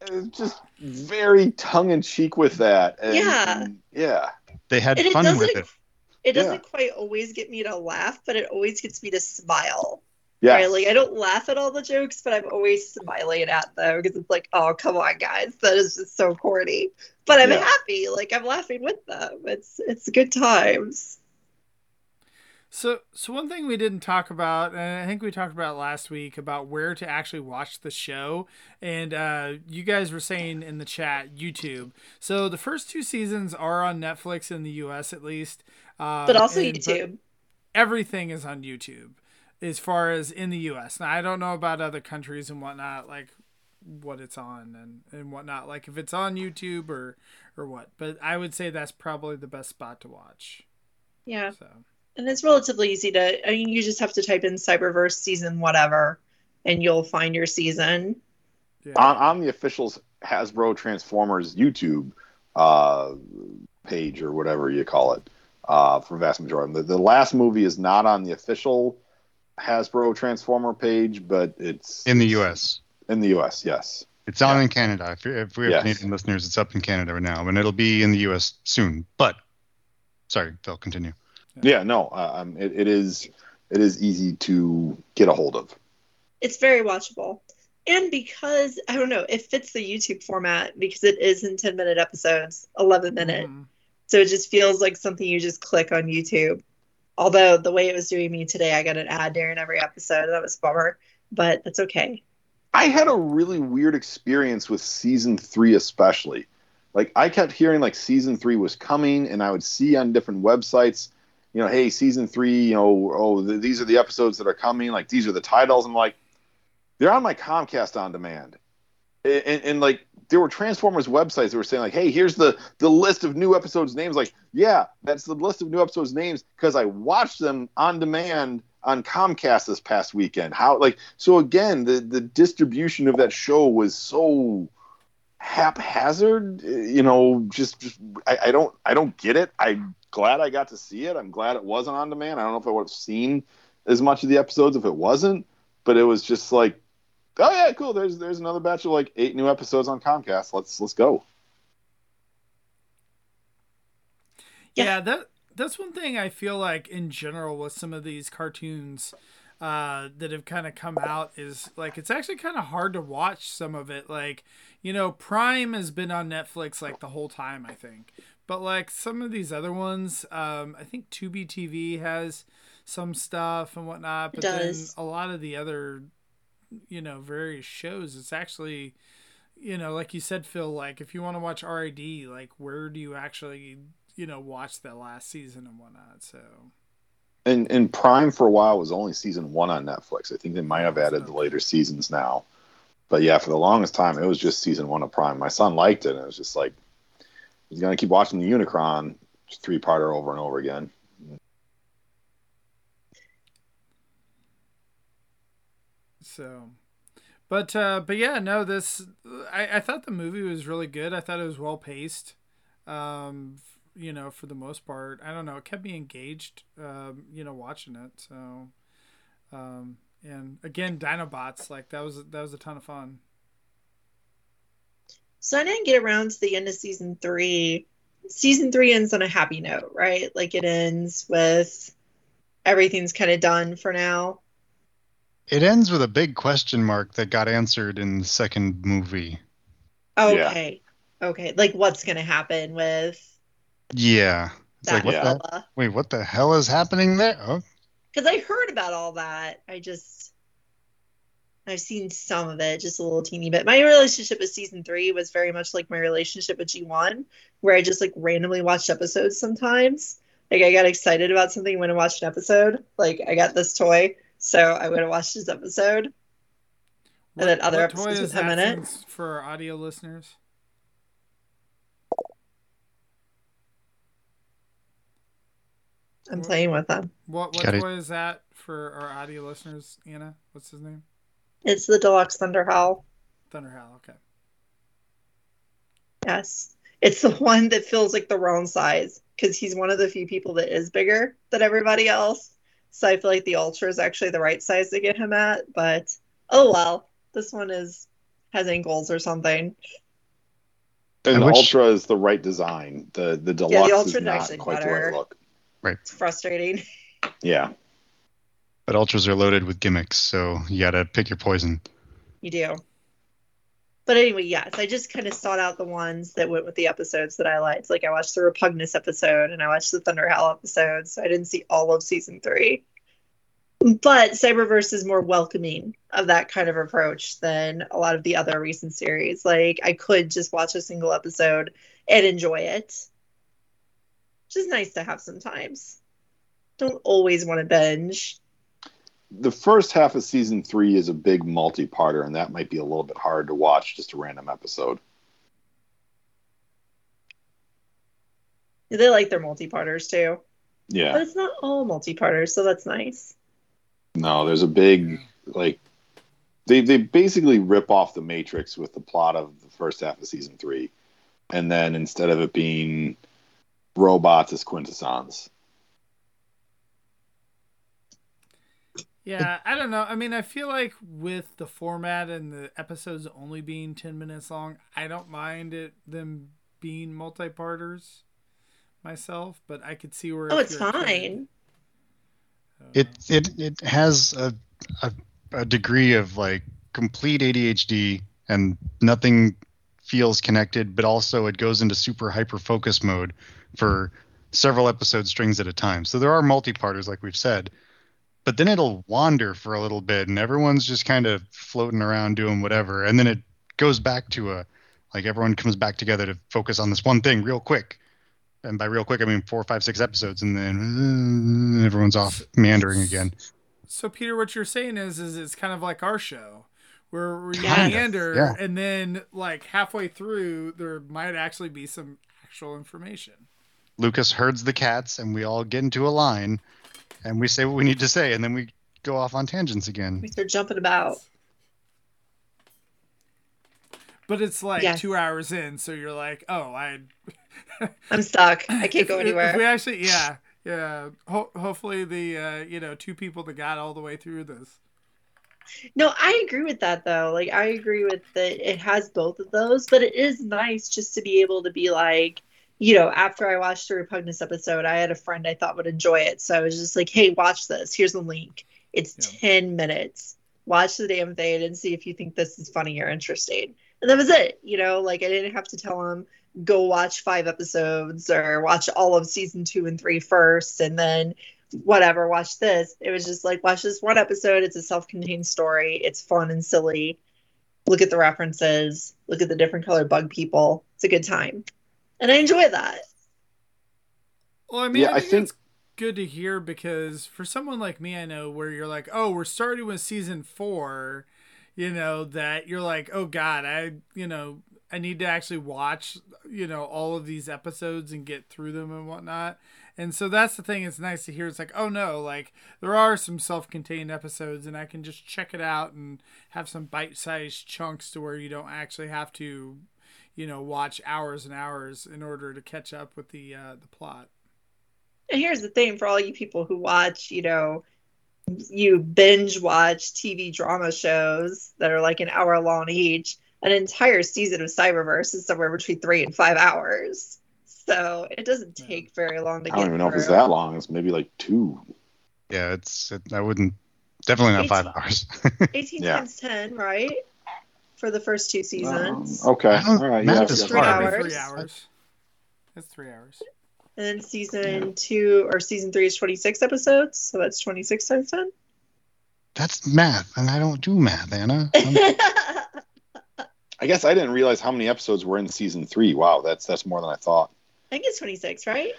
It's just very tongue in cheek with that. And they had fun with it. It doesn't quite always get me to laugh, but it always gets me to smile. Yeah, right? Like, I don't laugh at all the jokes, but I'm always smiling at them because it's like, oh, come on, guys, that is just so corny. But I'm happy, like I'm laughing with them. It's good times. So one thing we didn't talk about, and I think we talked about last week, about where to actually watch the show. And you guys were saying in the chat, YouTube. So the first two seasons are on Netflix in the US at least. But also YouTube. Everything is on YouTube as far as in the US. Now, I don't know about other countries and whatnot, like what it's on and whatnot. Like if it's on YouTube or what. But I would say that's probably the best spot to watch. Yeah. So. And it's relatively easy to, I mean, you just have to type in Cyberverse season whatever, and you'll find your season. Yeah. On the official Hasbro Transformers YouTube page or whatever you call it, for vast majority. The last movie is not on the official Hasbro Transformer page, but it's... In the U.S. In the U.S., yes. It's on in Canada. If we have Canadian listeners, it's up in Canada right now, and it'll be in the U.S. soon. But, sorry, Phil, continue. Yeah, no, it is easy to get a hold of. It's very watchable. And because, I don't know, it fits the YouTube format because it is in 10-minute episodes, 11-minute. Mm-hmm. So it just feels like something you just click on YouTube. Although the way it was doing me today, I got an ad during every episode. That was a bummer, but that's okay. I had a really weird experience with season 3 especially. Like, I kept hearing, like, season 3 was coming, and I would see on different websites, you know, hey, season 3, you know, oh, these are the episodes that are coming. Like, these are the titles. I'm like, they're on my Comcast On Demand. And like, there were Transformers websites that were saying, like, hey, here's the list of new episodes' names. Like, yeah, that's the list of new episodes' names because I watched them on demand on Comcast this past weekend. How, like, so again, the distribution of that show was so haphazard, you know, just I don't get it. I'm glad I got to see it. I'm glad it wasn't on demand. I don't know if I would have seen as much of the episodes if it wasn't, but it was just like, oh yeah, cool. There's another batch of like 8 new episodes on Comcast. Let's go. Yeah, that's one thing I feel like in general with some of these cartoons that have kind of come out is like, it's actually kind of hard to watch some of it. Like, you know, Prime has been on Netflix like the whole time, I think. But like some of these other ones, I think Tubi TV has some stuff and whatnot. But then a lot of the other, you know, various shows, it's actually, you know, like you said, Phil, like if you want to watch R.I.D., like where do you actually, you know, watch that last season and whatnot? So. And Prime for a while was only season 1 on Netflix. I think they might have added the later seasons now. But yeah, for the longest time, it was just season 1 of Prime. My son liked it, and it was just like, he's going to keep watching the Unicron 3-parter over and over again. So, but yeah, no, I thought the movie was really good. I thought it was well paced. You know, for the most part, I don't know, it kept me engaged, you know, watching it. So, and again, Dinobots, like that was a ton of fun. So I didn't get around to the end of season 3. Season 3 ends on a happy note, right? Like it ends with everything's kind of done for now. It ends with a big question mark that got answered in the second movie. Okay. Yeah. Okay. Like, what's going to happen with... Yeah. It's like, what the hell is happening there? Because I heard about all that. I've seen some of it, just a little teeny bit. My relationship with season 3 was very much like my relationship with G1, where I just, like, randomly watched episodes sometimes. Like, I got excited about something, went and watched an episode. Like, I got this toy, so I went and watched this episode. What, and then other episodes with him in it. For audio listeners? I'm playing with them. What toy is that for our audio listeners, Anna? What's his name? It's the Deluxe Thunderhowl. Thunderhowl, okay. Yes. It's the one that feels like the wrong size, because he's one of the few people that is bigger than everybody else. So I feel like the Ultra is actually the right size to get him at, but oh well. This one has ankles or something. And the Ultra is the right design. The Deluxe is not quite the right look. Right. It's frustrating. Yeah. But Ultras are loaded with gimmicks, so you gotta pick your poison. You do. But anyway, yes, I just kind of sought out the ones that went with the episodes that I liked. Like, I watched the Repugnus episode, and I watched the Thunderhowl episode, so I didn't see all of season 3. But Cyberverse is more welcoming of that kind of approach than a lot of the other recent series. Like, I could just watch a single episode and enjoy it. Which is nice to have sometimes. Don't always want to binge. The first half of season 3 is a big multi-parter, and that might be a little bit hard to watch, just a random episode. They like their multi-parters, too. Yeah. But it's not all multi-parters, so that's nice. No, there's a big, like... They basically rip off The Matrix with the plot of the first half of season 3. And then instead of it being robots, it's Quintessons. Yeah, I don't know. I mean, I feel like with the format and the episodes only being 10 minutes long, I don't mind them being multi-parters myself, but I could see where... Oh, it's fine. It has a degree of, like, complete ADHD and nothing feels connected, but also it goes into super hyper-focus mode for several episode strings at a time. So there are multi-parters, like we've said, but then it'll wander for a little bit and everyone's just kind of floating around doing whatever. And then it goes back to everyone comes back together to focus on this one thing real quick. And by real quick, I mean 4, 5, 6 episodes, and then everyone's off meandering again. So Peter, what you're saying is it's kind of like our show where we meander and then, like, halfway through there might actually be some actual information. Lucas herds the cats and we all get into a line. And we say what we need to say, and then we go off on tangents again. They're jumping about. But it's like 2 hours in, so you're like, oh, I'm stuck. I can't go anywhere. We actually, hopefully the, two people that got all the way through this. No, I agree with that, though. Like, I agree with that it has both of those, but it is nice just to be able to be like, you know, after I watched the Repugnus episode, I had a friend I thought would enjoy it. So I was just like, hey, watch this. Here's the link. It's 10 minutes. Watch the damn thing and see if you think this is funny or interesting. And that was it. You know, like, I didn't have to tell him, go watch 5 episodes or watch all of season 2 and 3 first and then whatever, watch this. It was just like, watch this one episode. It's a self-contained story. It's fun and silly. Look at the references. Look at the different colored bug people. It's a good time. And I enjoy that. Well, I mean, I think it's good to hear, because for someone like me, I know where you're like, oh, we're starting with season 4, you know, that you're like, oh, God, I need to actually watch, you know, all of these episodes and get through them and whatnot. And so that's the thing. It's nice to hear. It's like, oh, no, like, there are some self-contained episodes and I can just check it out and have some bite-sized chunks to where you don't actually have to, you know, watch hours and hours in order to catch up with the plot. And here's the thing for all you people who watch, you know, you binge watch TV drama shows that are like an hour long each. An entire season of Cyberverse is somewhere between 3 and 5 hours. So it doesn't take very long to get through. I don't even know if it's that long. It's maybe like 2. Yeah, I wouldn't Definitely not 5 hours. 18 times 10, right? For the first two seasons. Okay. All right. Yeah, that's 3 hours. 3 hours. That's 3 hours. And then season two or season three is 26 episodes. So that's 26 times 10. That's math. And I don't do math, Anna. I guess I didn't realize how many episodes were in season three. Wow. That's more than I thought. I think it's 26, right?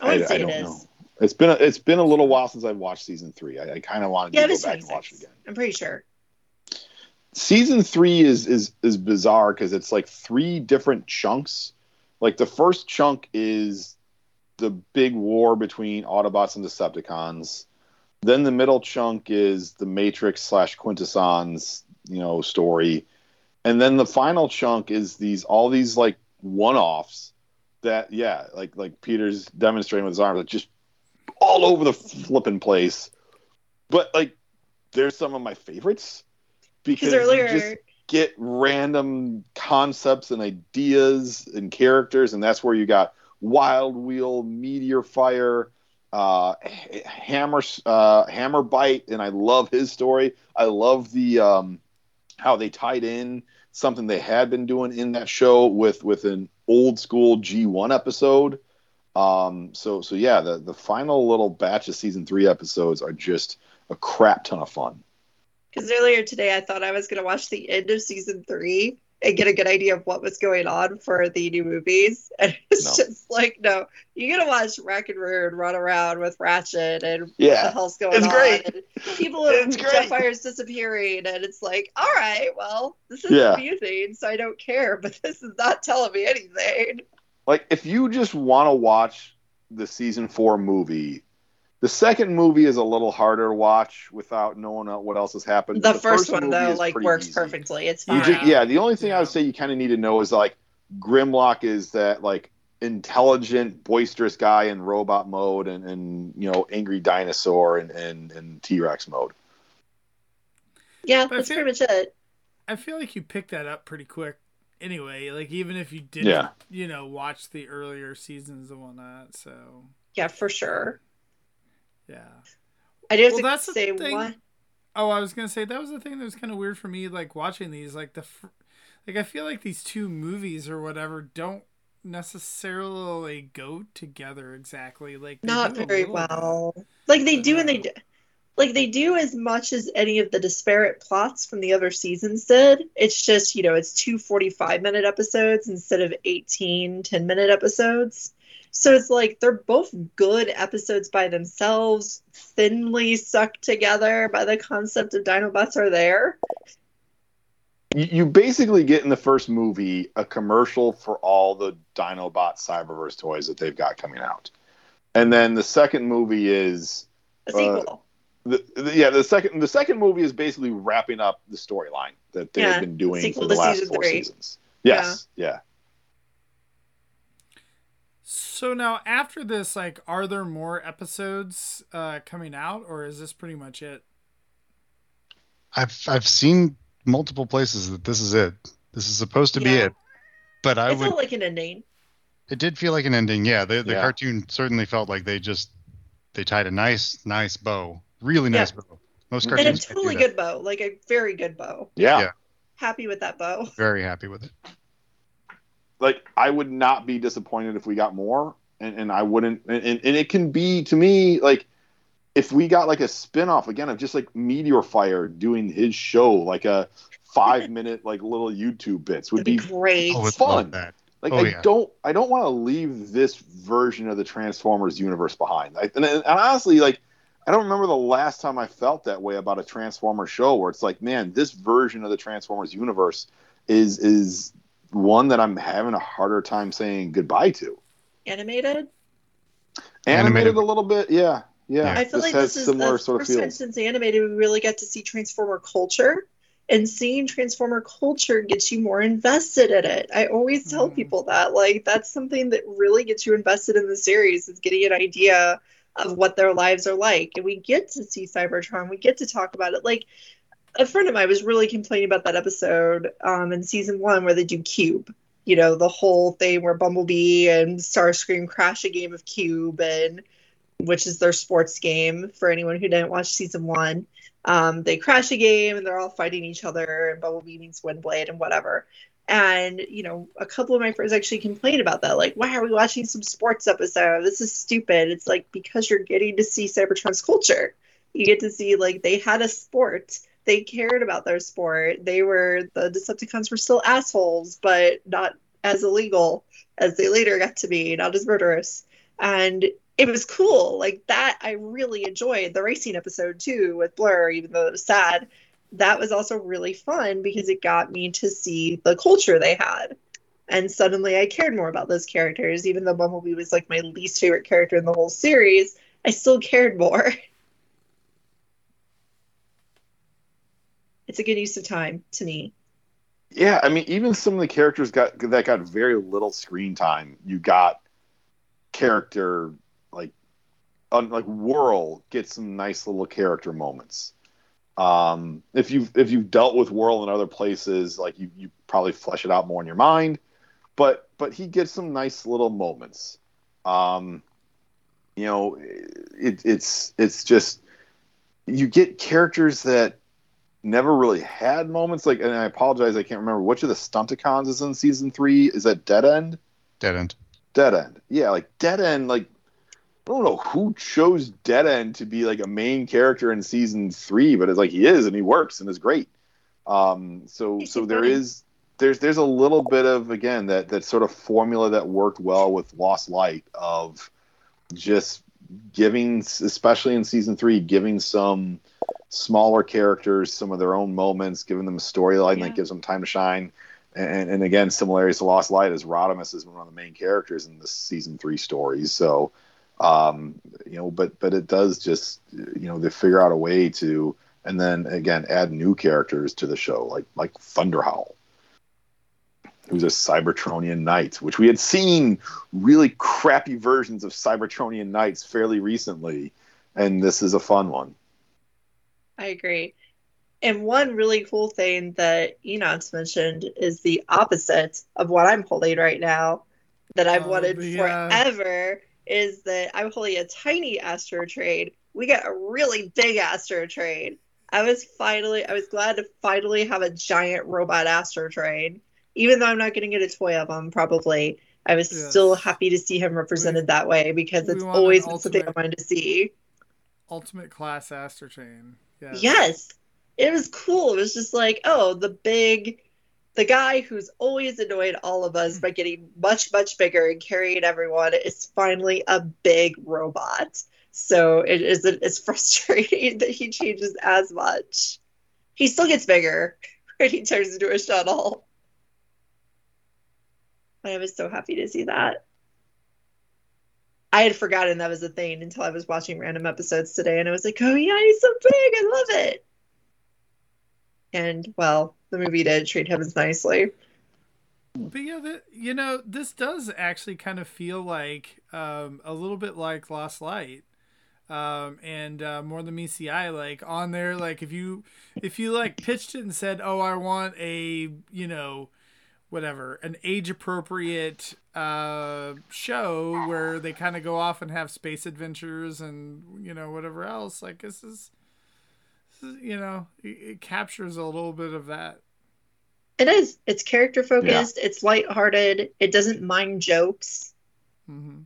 I don't know. It's been a little while since I've watched season three. I kind of wanted to go back and watch it again. I'm pretty sure. Season three is bizarre because it's like three different chunks. Like the first chunk is the big war between Autobots and Decepticons. Then the middle chunk is the Matrix / Quintessons, story. And then the final chunk is all these like one-offs that, like Peter's demonstrating with his arms, like just all over the flipping place. But like, there's some of my favorites because you just get random concepts and ideas and characters, and that's where you got Wild Wheel, Meteor Fire, Hammer Bite, and I love his story. I love the how they tied in something they had been doing in that show with an old school G1 episode. So yeah, the final little batch of season three episodes are just a crap ton of fun. Because earlier today I thought I was going to watch the end of season three and get a good idea of what was going on for the new movies. And it's just like, no, you're going to watch Wreck and Rude run around with Ratchet and what the hell's going on. It's great. And people and Jetfire's disappearing. And it's like, all right, well, this is amusing, so I don't care. But this is not telling me anything. Like, if you just want to watch the season four movie, the second movie is a little harder to watch without knowing what else has happened. The first one, though, like works perfectly. It's fine. The only thing I would say you kind of need to know is like Grimlock is that like intelligent, boisterous guy in robot mode and angry dinosaur and T-Rex mode. Yeah, that's pretty much it. I feel like you picked that up pretty quick anyway. Like even if you didn't, watch the earlier seasons and whatnot. So yeah, for sure. Yeah. I didn't say what. Oh, I was going to say that was the thing that was kind of weird for me, like watching these, like I feel like these two movies or whatever don't necessarily go together exactly. Like not very well. Bit. Like they do and they do. Like they do as much as any of the disparate plots from the other seasons did. It's just, it's 2 45-minute episodes instead of 18 10-minute episodes. So it's like they're both good episodes by themselves, thinly sucked together by the concept of Dinobots are there. You basically get in the first movie a commercial for all the Dinobot Cyberverse toys that they've got coming out. And then the second movie is a sequel. The second movie is basically wrapping up the storyline that they have been doing for the last four seasons. Yes. Yeah. So now after this, like, are there more episodes coming out, or is this pretty much it? I've seen multiple places that this is it. This is supposed to be it. But it felt like an ending. It did feel like an ending. Yeah, the cartoon certainly felt like they tied a nice bow, really nice bow. Most cartoons and a totally good bow, like a very good bow. Yeah, happy with that bow. Very happy with it. Like, I would not be disappointed if we got more, and I wouldn't. And it can be, to me, like, if we got, like, a spinoff, again, of just, like, Meteor Fire doing his show, like a 5-minute, like, little YouTube bits would be great. Fun. Like, I don't want to leave this version of the Transformers universe behind. And honestly, like, I don't remember the last time I felt that way about a Transformers show where it's like, man, this version of the Transformers universe is one that I'm having a harder time saying goodbye to. Animated a little bit, yeah. I feel like this is the first time since animated we really got to see Transformer culture, and seeing Transformer culture gets you more invested in it. I always tell people that, like, that's something that really gets you invested in the series, is getting an idea of what their lives are like. And we get to see Cybertron, we get to talk about it. Like, a friend of mine was really complaining about that episode in season one where they do Cube. The whole thing where Bumblebee and Starscream crash a game of Cube and which is their sports game for anyone who didn't watch season one. They crash a game and they're all fighting each other, and Bumblebee meets Windblade and whatever. And, you know, a couple of my friends actually complained about that. Like, why are we watching some sports episode? This is stupid. It's like, because you're getting to see Cybertron's culture. You get to see, like, they had a sport. They cared about their sport. The Decepticons were still assholes, but not as illegal as they later got to be, not as murderous. And it was cool. Like, that, I really enjoyed the racing episode, too, with Blur, even though it was sad. That was also really fun because it got me to see the culture they had. And suddenly I cared more about those characters. Even though Bumblebee was like my least favorite character in the whole series, I still cared more. It's a good use of time to me. Yeah, I mean, even some of the characters that got very little screen time. You got character, like Whirl gets some nice little character moments. If you've dealt with Whirl in other places, like you probably flesh it out more in your mind, but he gets some nice little moments. You know, it's just, you get characters that never really had moments. Like, and I apologize, I can't remember which of the Stunticons is in season 3. Is that Dead End? Dead End. Yeah, like Dead End, like, I don't know who chose Dead End to be like a main character in season 3, but it's like he is, and he works, and is great. So there's a little bit of, again, that sort of formula that worked well with Lost Light of just giving, especially in season 3, giving some smaller characters some of their own moments, giving them a storyline that gives them time to shine. And again, similarities to Lost Light is Rodimus is one of the main characters in the season 3 stories. So, you know, but it does just, you know, they figure out a way to, and then again, add new characters to the show, like Thunderhowl, who's a Cybertronian Knight, which we had seen really crappy versions of Cybertronian Knights fairly recently, and this is a fun one. I agree. And one really cool thing that Enoch's mentioned is the opposite of what I'm holding right now that I've wanted forever. Is that I'm holding a tiny Astrotrain. We got a really big Astrotrain. I was glad to finally have a giant robot Astrotrain. Even though I'm not going to get a toy of him, probably. I was still happy to see him represented that way, because it's always something I wanted to see. Ultimate class Astrotrain. Yeah. Yes. It was cool. It was just like, oh, the guy who's always annoyed all of us by getting much, much bigger and carrying everyone is finally a big robot. So it isn't as frustrating that he changes as much. He still gets bigger when he turns into a shuttle. I was so happy to see that. I had forgotten that was a thing until I was watching random episodes today, and I was like, oh yeah, he's so big. I love it. And, well, the movie did treat him as nicely. But, yeah, you know, this does actually kind of feel like a little bit like Lost Light and More Than Meets the Eye. Like, on there, like, if you like, pitched it and said, oh, I want a, you know, whatever, an age-appropriate show where they kind of go off and have space adventures and, you know, whatever else, like, this is... You know, it captures a little bit of that. It is. It's character focused. Yeah. It's lighthearted. It doesn't mind jokes. Mm-hmm.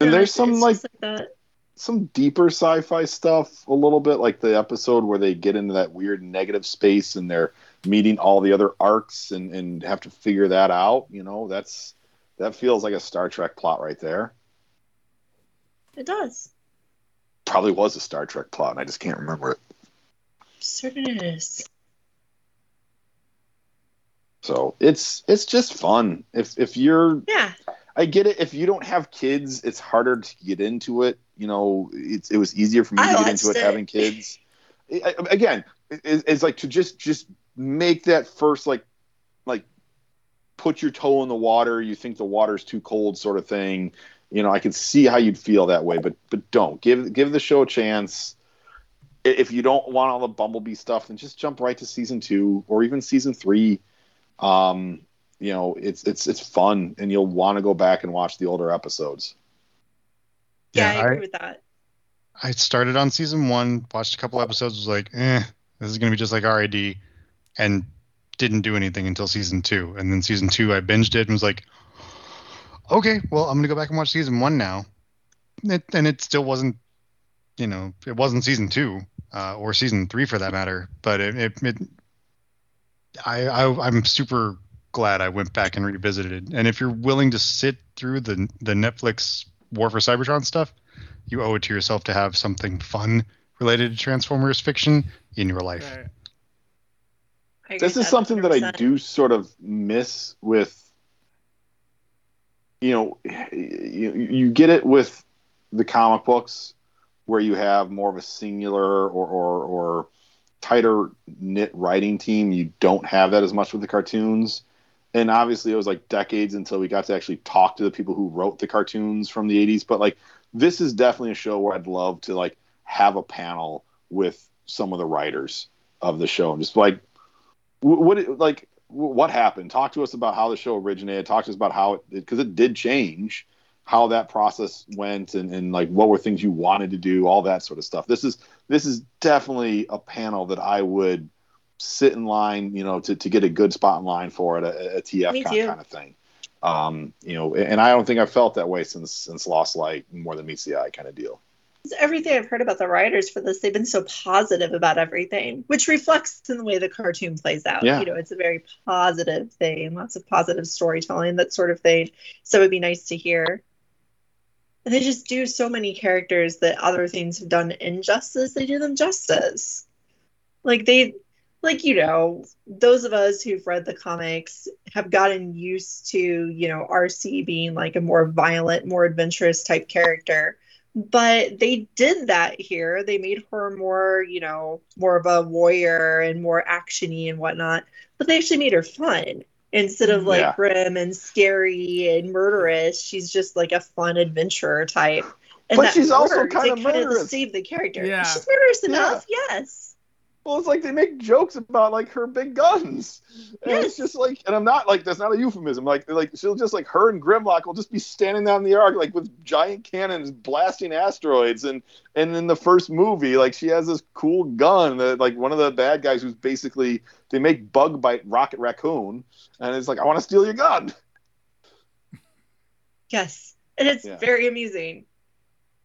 And there's some like some deeper sci-fi stuff a little bit, like the episode where they get into that weird negative space and they're meeting all the other arcs and have to figure that out. You know, that feels like a Star Trek plot right there. It does. Probably was a Star Trek plot, and I just can't remember it. Certain it is. So it's just fun. If you're I get it. If you don't have kids, it's harder to get into it. You know, it was easier for me to get into it having kids. It's like to just make that first like put your toe in the water. You think the water's too cold, sort of thing. You know, I can see how you'd feel that way, but don't give the show a chance. If you don't want all the Bumblebee stuff, then just jump right to season 2 or even season 3. You know, it's fun, and you'll want to go back and watch the older episodes. Yeah, I agree with that. I started on season one, watched a couple episodes, was like, this is going to be just like R.I.D., and didn't do anything until season two. And then season two, I binged it and was like, okay, well, I'm going to go back and watch season one now. And it still wasn't, you know, it wasn't season two or season three for that matter. But I'm super glad I went back and revisited it. And if you're willing to sit through the Netflix War for Cybertron stuff, you owe it to yourself to have something fun related to Transformers fiction in your life. Right. This is something 100%. That I do sort of miss with, you know, you get it with the comic books where you have more of a singular or tighter knit writing team. You don't have that as much with the cartoons. And obviously it was like decades until we got to actually talk to the people who wrote the cartoons from the 80s. But like, this is definitely a show where I'd love to like have a panel with some of the writers of the show and just like, what happened? Talk to us about how the show originated. Talk to us about how it, because it did change, how that process went and like what were things you wanted to do, all that sort of stuff. This is definitely a panel that I would sit in line, you know, to get a good spot in line for at a TFCon kind of thing. You know, and I don't think I've felt that way since Lost Light, More Than Meets the Eye kind of deal. Everything I've heard about the writers for this, they've been so positive about everything, which reflects in the way the cartoon plays out. Yeah. You know, it's a very positive thing, lots of positive storytelling, that sort of thing. So it'd be nice to hear. And they just do so many characters that other things have done injustice, they do them justice. Like they, like, you know, those of us who've read the comics have gotten used to, you know, RC being like a more violent, more adventurous type character. But they did that here. They made her more, you know, more of a warrior and more action-y and whatnot. But they actually made her fun. Instead of, like, grim and scary and murderous, she's just, like, a fun adventurer type. And but she's also kind of murderous. They kind of saved the character. Yeah. She's murderous enough, yes. Well, it's like they make jokes about, like, her big guns. And it's just like, and I'm not, like, that's not a euphemism. Like she'll just, like, her and Grimlock will just be standing down in the yard, like, with giant cannons blasting asteroids. And in the first movie, like, she has this cool gun that, like, one of the bad guys who's basically, they make Bug Bite Rocket Raccoon. And it's like, I want to steal your gun. Yes. And it's very amusing.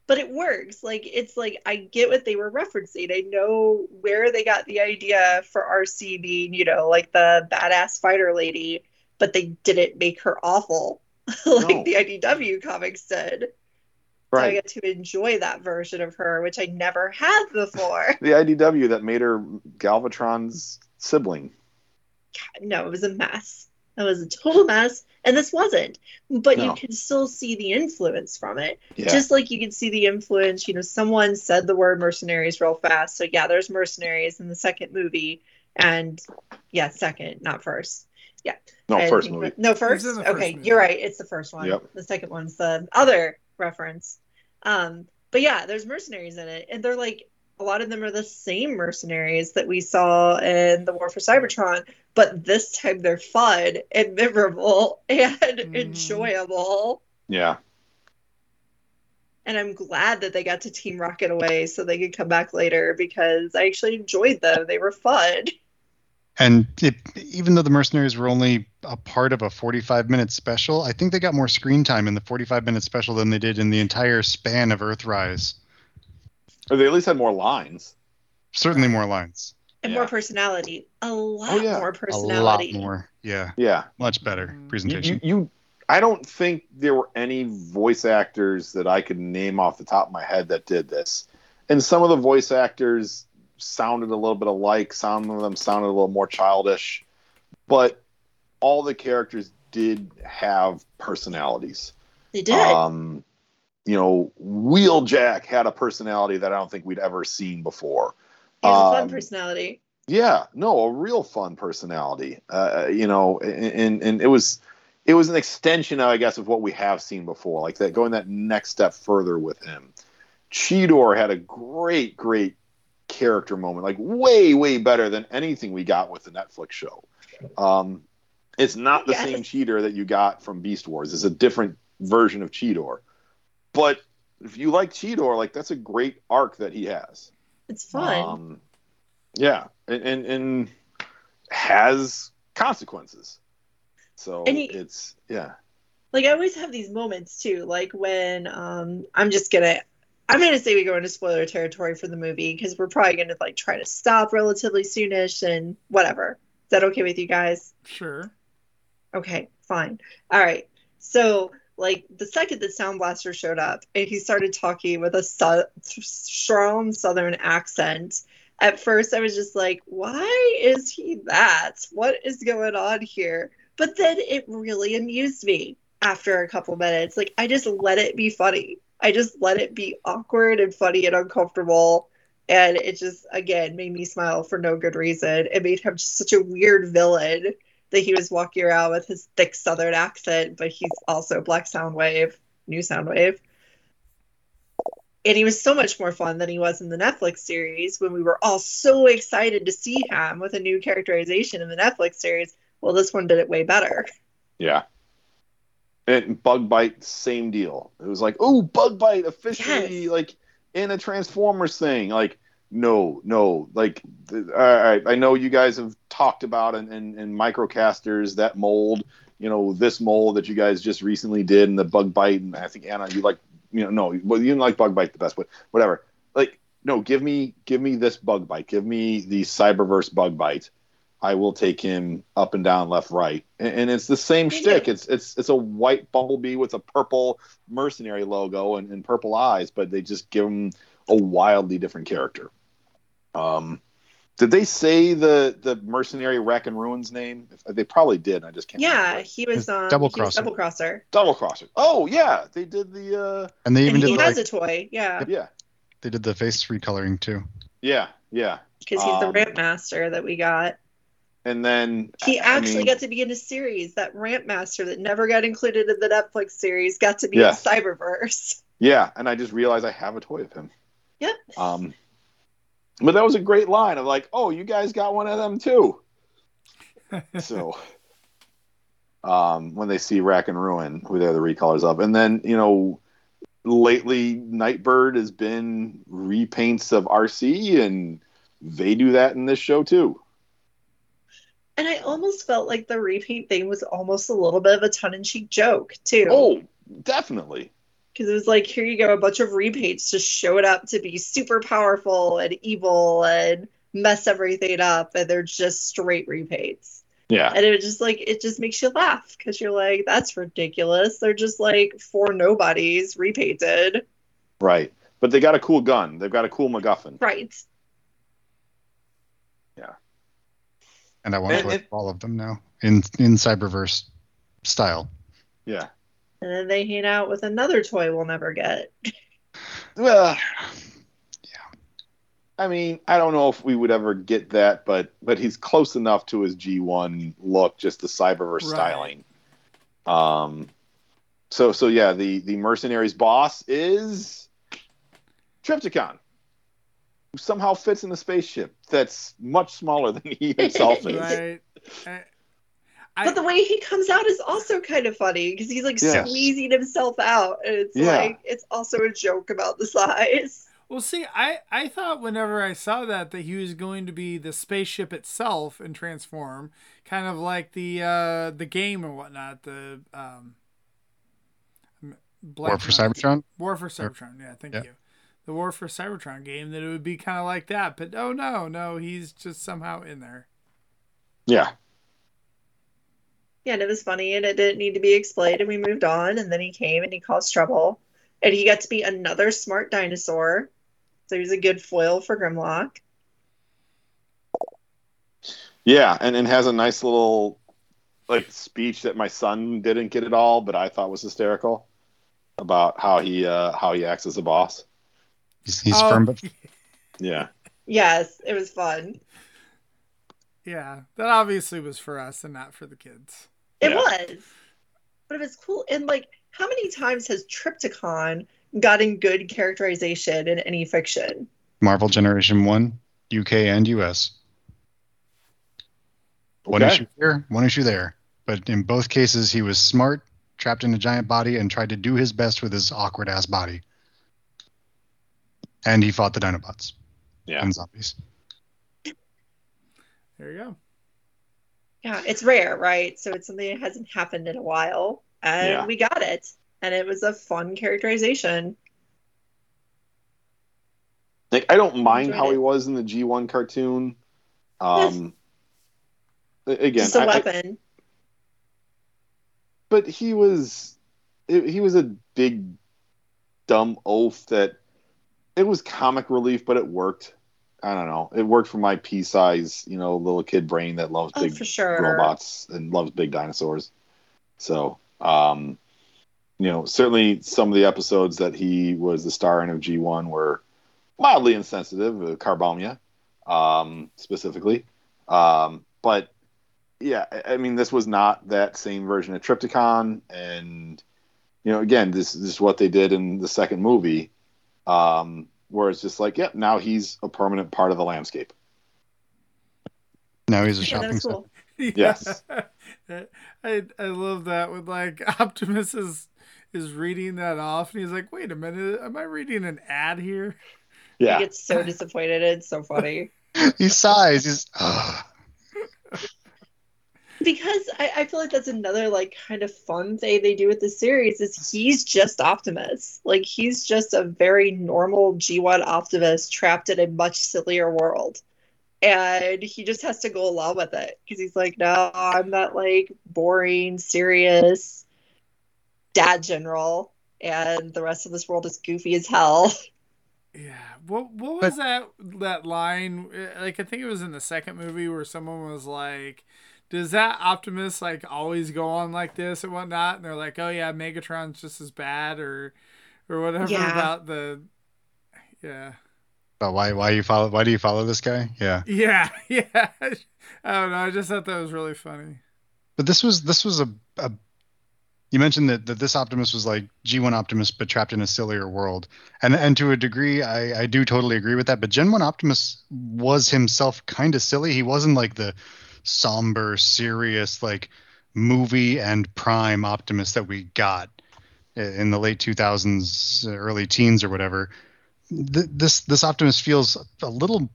But it works. Like, it's like, I get what they were referencing. I know where they got the idea for RC being, you know, like the badass fighter lady, but they didn't make her awful like the IDW comics did. Right. So I get to enjoy that version of her, which I never had before. The IDW that made her Galvatron's sibling. God, no, it was a mess. It was a total mess, and this wasn't. But you can still see the influence from it. Yeah. Just like you can see the influence, you know, someone said the word mercenaries real fast. So, yeah, there's mercenaries in the second movie. And, second, not first. Yeah. First movie. No, first? Okay, movie. You're right. It's the first one. Yep. The second one's the other reference. But, yeah, there's mercenaries in it. And they're like, a lot of them are the same mercenaries that we saw in the War for Cybertron, but this time they're fun and memorable and enjoyable. Yeah. And I'm glad that they got to Team Rocket away so they could come back later because I actually enjoyed them. They were fun. And even though the mercenaries were only a part of a 45-minute special, I think they got more screen time in the 45-minute special than they did in the entire span of Earthrise. Or they at least had more lines. Certainly more lines. And more personality. A lot more personality. A lot more, yeah. Much better presentation. You, I don't think there were any voice actors that I could name off the top of my head that did this. And some of the voice actors sounded a little bit alike. Some of them sounded a little more childish. But all the characters did have personalities. They did. You know, Wheeljack had a personality that I don't think we'd ever seen before. He has a fun personality. Yeah, no, a real fun personality. You know, and it was an extension, I guess, of what we have seen before. Like that, going that next step further with him. Cheetor had a great, great character moment. Like way, way better than anything we got with the Netflix show. It's not the same Cheetor that you got from Beast Wars. It's a different version of Cheetor. But if you like Cheetor, like, that's a great arc that he has. It's fun. Yeah, and has consequences. So it's, yeah. Like, I always have these moments, too, like when I'm going to say we go into spoiler territory for the movie because we're probably going to, like, try to stop relatively soonish and whatever. Is that okay with you guys? Sure. Okay, fine. All right. So, like, the second that Sound Blaster showed up and he started talking with a strong Southern accent, at first I was just like, why is he that? What is going on here? But then it really amused me after a couple minutes. Like, I just let it be funny. I just let it be awkward and funny and uncomfortable. And it just, again, made me smile for no good reason. It made him just such a weird villain that he was walking around with his thick Southern accent, but he's also Black Soundwave, new Soundwave. And he was so much more fun than he was in the Netflix series when we were all so excited to see him with a new characterization in the Netflix series. Well, this one did it way better. Yeah. And Bug Bite, same deal. It was like, oh, Bug Bite officially, yes, like, in a Transformers thing. Like, no. Like, all right, I know you guys have talked about in Microcasters, that mold, you know, this mold that you guys just recently did, and the Bug Bite, and I think, Anna, you like, you know, no, well, you didn't like Bug Bite the best, but whatever. Like, no, give me this Bug Bite. Give me the Cyberverse Bug Bite. I will take him up and down, left, right, and it's the same shtick. It's a white Bumblebee with a purple mercenary logo and purple eyes, but they just give him a wildly different character. Did they say the mercenary Wreck and Ruin's name? They probably did. I just can't. Yeah, remember. He was Double Crosser. Double Crosser. Oh yeah, they did the. And they even and did. He has a toy. Yeah. Yeah. They did the face recoloring too. Yeah, yeah. Because he's the ramp master that we got. And then he got to be in a series, that Ramp Master that never got included in the Netflix series got to be in Cyberverse. Yeah, and I just realized I have a toy of him. Yep. But that was a great line of like, oh, you guys got one of them too. So when they see Rack and Ruin, who they're the recolors of. And then, you know, lately Nightbird has been repaints of RC, and they do that in this show too. And I almost felt like the repaint thing was almost a little bit of a tongue-in-cheek joke, too. Oh, definitely. Because it was like, here you go, a bunch of repaints just showed up to be super powerful and evil and mess everything up, and they're just straight repaints. Yeah. And it was just like, it just makes you laugh, because you're like, that's ridiculous. They're just like four nobodies repainted. Right. But they got a cool gun. They've got a cool MacGuffin. Right. Yeah. And I want to collect all of them now in Cyberverse style. Yeah. And then they hang out with another toy we'll never get. Well, yeah. I mean, I don't know if we would ever get that, but he's close enough to his G1 look, just the Cyberverse styling. So yeah, the mercenary's boss is Triptychon, who somehow fits in the spaceship that's much smaller than he himself is. Right. But the way he comes out is also kind of funny, because he's like squeezing himself out, and it's like, it's also a joke about the size. Well, see, I thought whenever I saw that he was going to be the spaceship itself and transform, kind of like the game and whatnot, the War for Cybertron? War for Cybertron, yeah, thank you. The War for Cybertron game, that it would be kind of like that, but oh no, he's just somehow in there. Yeah, and it was funny, and it didn't need to be explained, and we moved on, and then he came and he caused trouble, and he got to be another smart dinosaur, so he was a good foil for Grimlock. Yeah, and has a nice little like speech that my son didn't get at all, but I thought was hysterical about how he acts as a boss. He's firm, but yeah. Yes, it was fun. Yeah, that obviously was for us and not for the kids. It was, but it was cool. And like, how many times has Triptychon gotten good characterization in any fiction? Marvel Generation 1, UK and US. Okay. One issue here, one issue there. But in both cases, he was smart, trapped in a giant body, and tried to do his best with his awkward ass body. And he fought the Dinobots. Yeah. And zombies. There you go. Yeah, it's rare, right? So it's something that hasn't happened in a while. And we got it. And it was a fun characterization. Like, I don't mind how he was in the G1 cartoon. Again, just a weapon. But he was a big dumb oaf that it was comic relief, but it worked. I don't know. It worked for my pea size, little kid brain that loves big robots and loves big dinosaurs. So, certainly some of the episodes that he was the star in of G1 were mildly insensitive, Carbomia, specifically. But yeah, I mean, this was not that same version of Triptychon, and again, this is what they did in the second movie, where it's just like, yep, now he's a permanent part of the landscape. Now he's a shopping center. Cool. Yes, I love that. With Optimus is reading that off, and he's like, wait a minute, am I reading an ad here? Yeah, he gets so disappointed. It's so funny. He sighs. Because I feel like that's another kind of fun thing they do with the series is he's just Optimus. He's just a very normal G1 Optimus trapped in a much sillier world. And he just has to go along with it. Because he's like, no, I'm not boring, serious dad general. And the rest of this world is goofy as hell. Yeah. What was that line? I think it was in the second movie where someone was like, does that Optimus always go on like this and whatnot? And they're like, oh yeah, Megatron's just as bad or whatever about the But why do you follow this guy? Yeah. Yeah. I don't know. I just thought that was really funny. But this was a you mentioned that this Optimus was G1 Optimus but trapped in a sillier world. And to a degree I do totally agree with that. But Gen 1 Optimus was himself kind of silly. He wasn't the somber, serious, movie and Prime Optimus that we got in the late 2000s, early teens or whatever. This Optimus feels a little,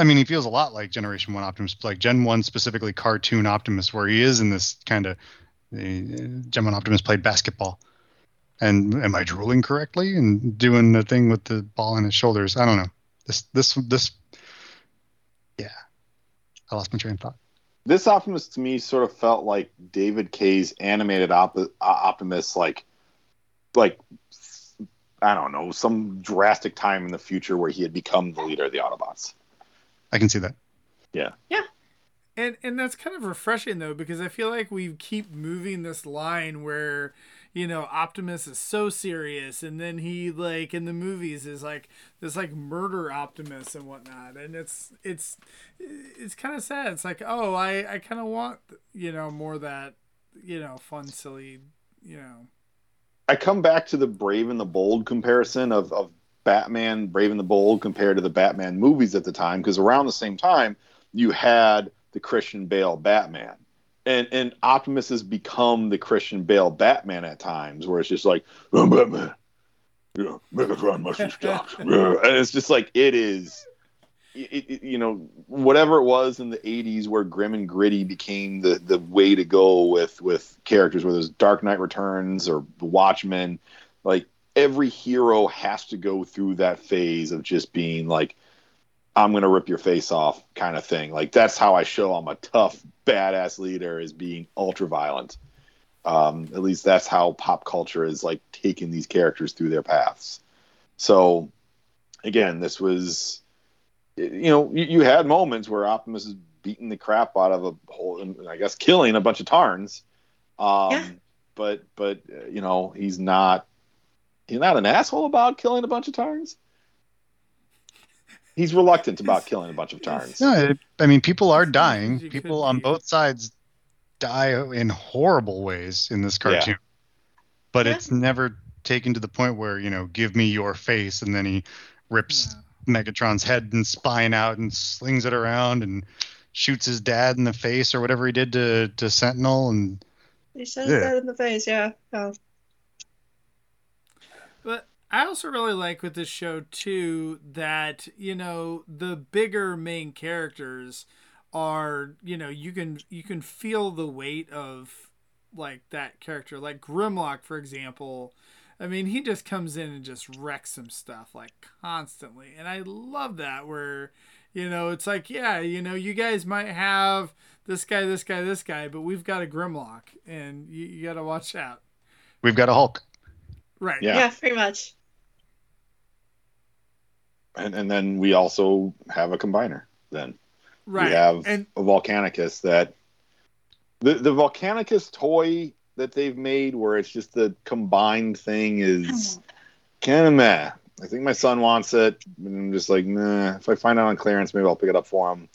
he feels a lot like Generation 1 Optimus, Gen 1 specifically cartoon Optimus, where he is in this kind of, Gen 1 Optimus played basketball. And am I drooling correctly? And doing the thing with the ball on his shoulders. I don't know. This I lost my train of thought. This Optimus to me sort of felt like David Kay's animated Optimus, I don't know, some drastic time in the future where he had become the leader of the Autobots. I can see that. Yeah. Yeah. And that's kind of refreshing though, because I feel like we keep moving this line where, Optimus is so serious, and then he in the movies is this murder Optimus and whatnot, and it's kind of sad. It's oh, I kind of want more of that fun, silly I come back to the Brave and the Bold comparison of Batman, Brave and the Bold compared to the Batman movies at the time, because around the same time you had the Christian Bale Batman. And Optimus has become the Christian Bale Batman at times, where it's just I'm Batman. Yeah, Megatron must be stopped. Yeah. And it's just it is, whatever it was in the 80s where grim and gritty became the way to go with characters, whether it's Dark Knight Returns or The Watchmen, every hero has to go through that phase of just being I'm going to rip your face off kind of thing. That's how I show I'm a tough, badass leader, is being ultra-violent. At least that's how pop culture is, taking these characters through their paths. So, again, this was... you had moments where Optimus is beating the crap out of a whole... I guess killing a bunch of Tarns. But he's not an asshole about killing a bunch of Tarns. He's reluctant about killing a bunch of Tarns. No, people are dying. People on both sides die in horrible ways in this cartoon. Yeah. But it's never taken to the point where, give me your face, and then he rips Megatron's head and spine out and slings it around and shoots his dad in the face or whatever he did to Sentinel. And he shot his dad in the face, yeah. Oh. But I also really like with this show, too, that, you know, the bigger main characters are, you know, you can feel the weight of, like, that character. Like Grimlock, for example. I mean, he just comes in and just wrecks some stuff, like, constantly. And I love that where, you know, it's like, yeah, you know, you guys might have this guy, but we've got a Grimlock, and you got to watch out. We've got a Hulk. Right. Yeah, pretty much. And then we also have a combiner then. Right. We have a Volcanicus that... The Volcanicus toy that they've made where it's just the combined thing is kind of meh. I think my son wants it, and I'm just like, nah. If I find out on clearance, maybe I'll pick it up for him.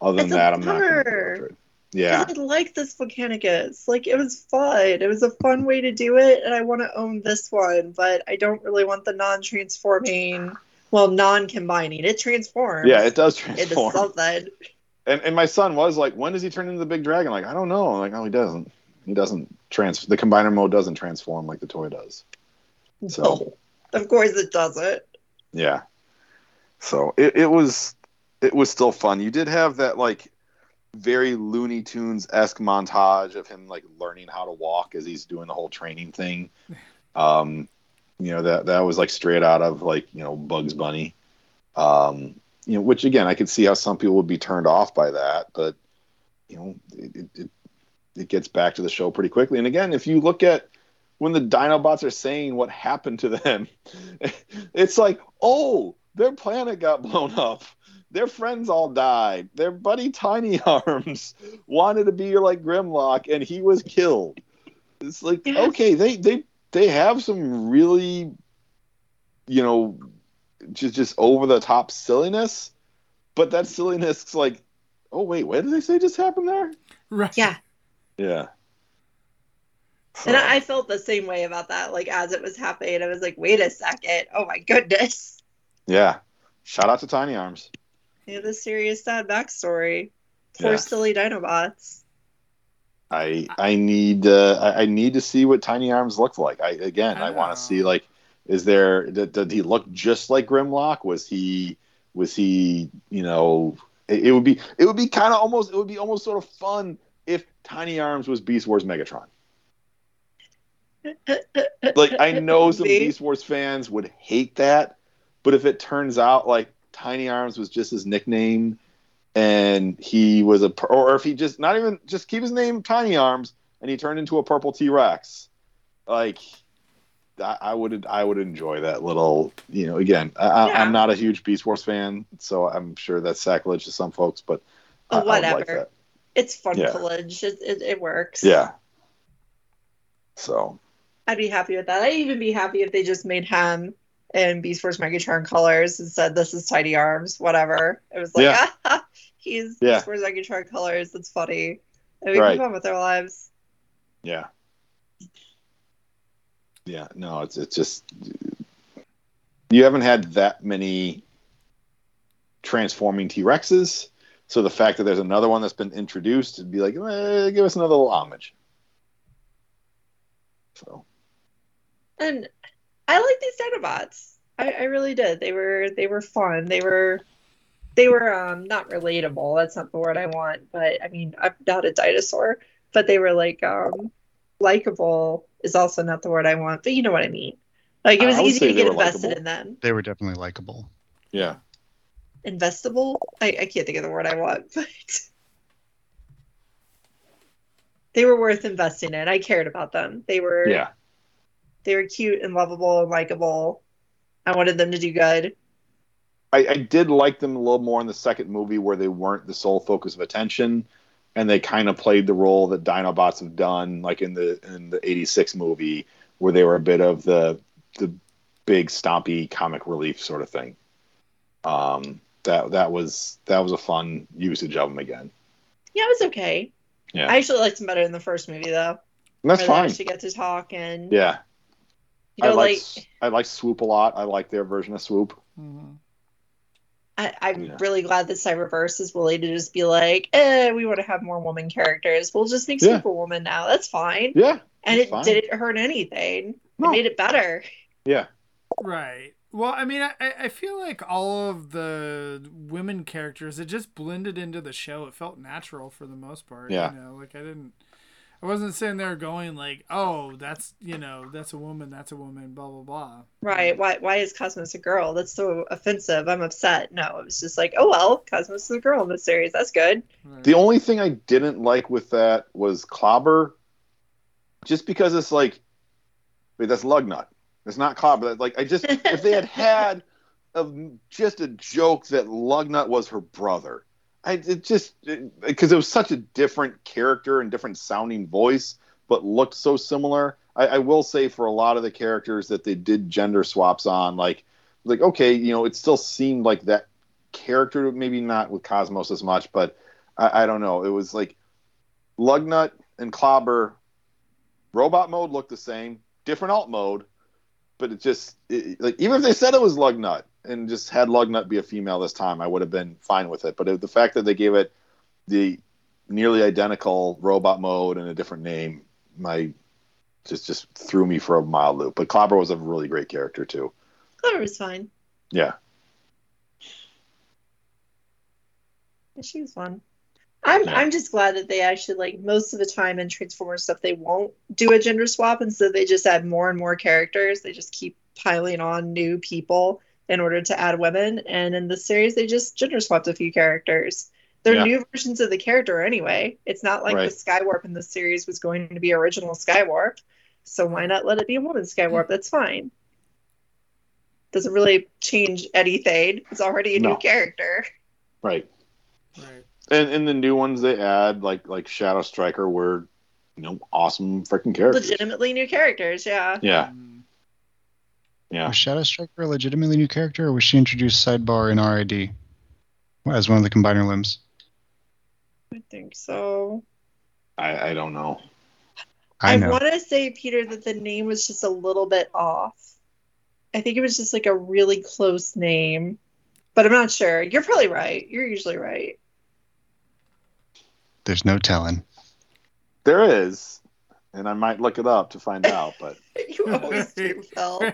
Other than that, I'm not going to pick it up for it. Yeah. I like this Volcanicus. Like, it was fun. It was a fun way to do it, and I want to own this one, but I don't really want the non-transforming, well, non-combining. It transforms. Yeah, it does transform. It does something. And my son was like, when does he turn into the big dragon? Like, I don't know. I'm like, no, he doesn't. He doesn't transform. The combiner mode doesn't transform like the toy does. So, no. Of course it doesn't. Yeah. So it was still fun. You did have that, like, very Looney Tunes-esque montage of him, like, learning how to walk as he's doing the whole training thing. You know, that was, like, straight out of, like, you know, Bugs Bunny. You know, which, again, I could see how some people would be turned off by that, but, you know, it gets back to the show pretty quickly. And, again, if you look at when the Dinobots are saying what happened to them, it's like, oh, their planet got blown up. Their friends all died. Their buddy Tiny Arms wanted to be like Grimlock, and he was killed. It's like, okay, they have some really, you know, just over-the-top silliness, but that silliness is like, oh, wait, what did they say just happened there? Right. Yeah. Yeah. And I felt the same way about that. Like, as it was happening, I was like, wait a second. Oh, my goodness. Yeah. Shout out to Tiny Arms. Yeah, the serious sad backstory. Poor silly Dinobots. I need to see what Tiny Arms looked like. I want to see, like, is there, did he look just like Grimlock? Was he you know, it would be kind of almost, it would be almost sort of fun if Tiny Arms was Beast Wars Megatron. Like, I know some Beast Wars fans would hate that, but if it turns out like Tiny Arms was just his nickname, and he was or if he just not even just keep his name Tiny Arms, and he turned into a purple T-Rex, like I would enjoy that little, you know. Again, I'm not a huge Beast Wars fan, so I'm sure that's sacrilege to some folks, but whatever. I like that. It's fun pillage. It works. Yeah. So I'd be happy with that. I'd even be happy if they just made him and Beast Wars Megatron colors and said, this is Tiny Arms, whatever. It was like, he's Beast Wars Megatron colors. That's funny. And we can have fun with our lives. Yeah. Yeah, no, it's just... You haven't had that many transforming T-Rexes, so the fact that there's another one that's been introduced would be like, give us another little homage. So... And... I like these Dinobots. I really did. They were fun. They were not relatable. That's not the word I want. But I mean, I'm not a dinosaur. But they were like likable is also not the word I want. But you know what I mean. Like, it was easy to get invested in them. They were definitely likable. Yeah. Investable? I can't think of the word I want. But they were worth investing in. I cared about them. They were. Yeah. They were cute and lovable and likable. I wanted them to do good. I did like them a little more in the second movie, where they weren't the sole focus of attention, and they kind of played the role that Dinobots have done, like in the '86 movie, where they were a bit of the big stompy comic relief sort of thing. That was a fun usage of them again. Yeah, it was okay. Yeah, I actually liked them better in the first movie, though. And that's fine. They actually get to talk and yeah. You know, I like Swoop a lot. I like their version of Swoop. Mm-hmm. I'm really glad that Cyberverse is willing to just be like, we want to have more woman characters. We'll just make Superwoman now. That's fine. Yeah. And it didn't hurt anything. No. It made it better. Yeah. Right. Well, I mean, I feel like all of the women characters, it just blended into the show. It felt natural for the most part. Yeah. You know, like I wasn't sitting there going like, oh, that's, you know, that's a woman, blah, blah, blah. Right. Why is Cosmos a girl? That's so offensive. I'm upset. No, it was just like, oh, well, Cosmos is a girl in this series. That's good. Right. The only thing I didn't like with that was Clobber. Just because it's like, wait, that's Lugnut. It's not Clobber. Like, I just, if they had had just a joke that Lugnut was her brother. Because it was such a different character and different sounding voice, but looked so similar. I will say for a lot of the characters that they did gender swaps on, like okay, you know, it still seemed like that character, maybe not with Cosmos as much, but I don't know. It was like Lugnut and Clobber, robot mode looked the same, different alt mode, but it just, like, even if they said it was Lugnut, and just had Lugnut be a female this time, I would have been fine with it. But the fact that they gave it the nearly identical robot mode and a different name, just threw me for a mile loop. But Clobber was a really great character too. Clobber was fine. Yeah. She was fun. I'm just glad that they actually, like, most of the time in Transformers stuff, they won't do a gender swap, and so they just add more and more characters. They just keep piling on new people in order to add women, and in the series they just gender swapped a few characters. They're new versions of the character anyway. It's not like the Skywarp in the series was going to be original Skywarp, so why not let it be a woman Skywarp? That's fine. Doesn't really change anything. It's already a new character. Right. And the new ones they add, like Shadow Striker, were, you know, awesome freaking characters. Legitimately new characters, yeah. Yeah. Yeah. Was Shadow Striker a legitimately new character, or was she introduced sidebar in R.I.D. as one of the combiner limbs? I think so. I don't know. I want to say, Peter, that the name was just a little bit off. I think it was just like a really close name, but I'm not sure. You're probably right. You're usually right. There's no telling. There is, and I might look it up to find out. But you always do, Phil.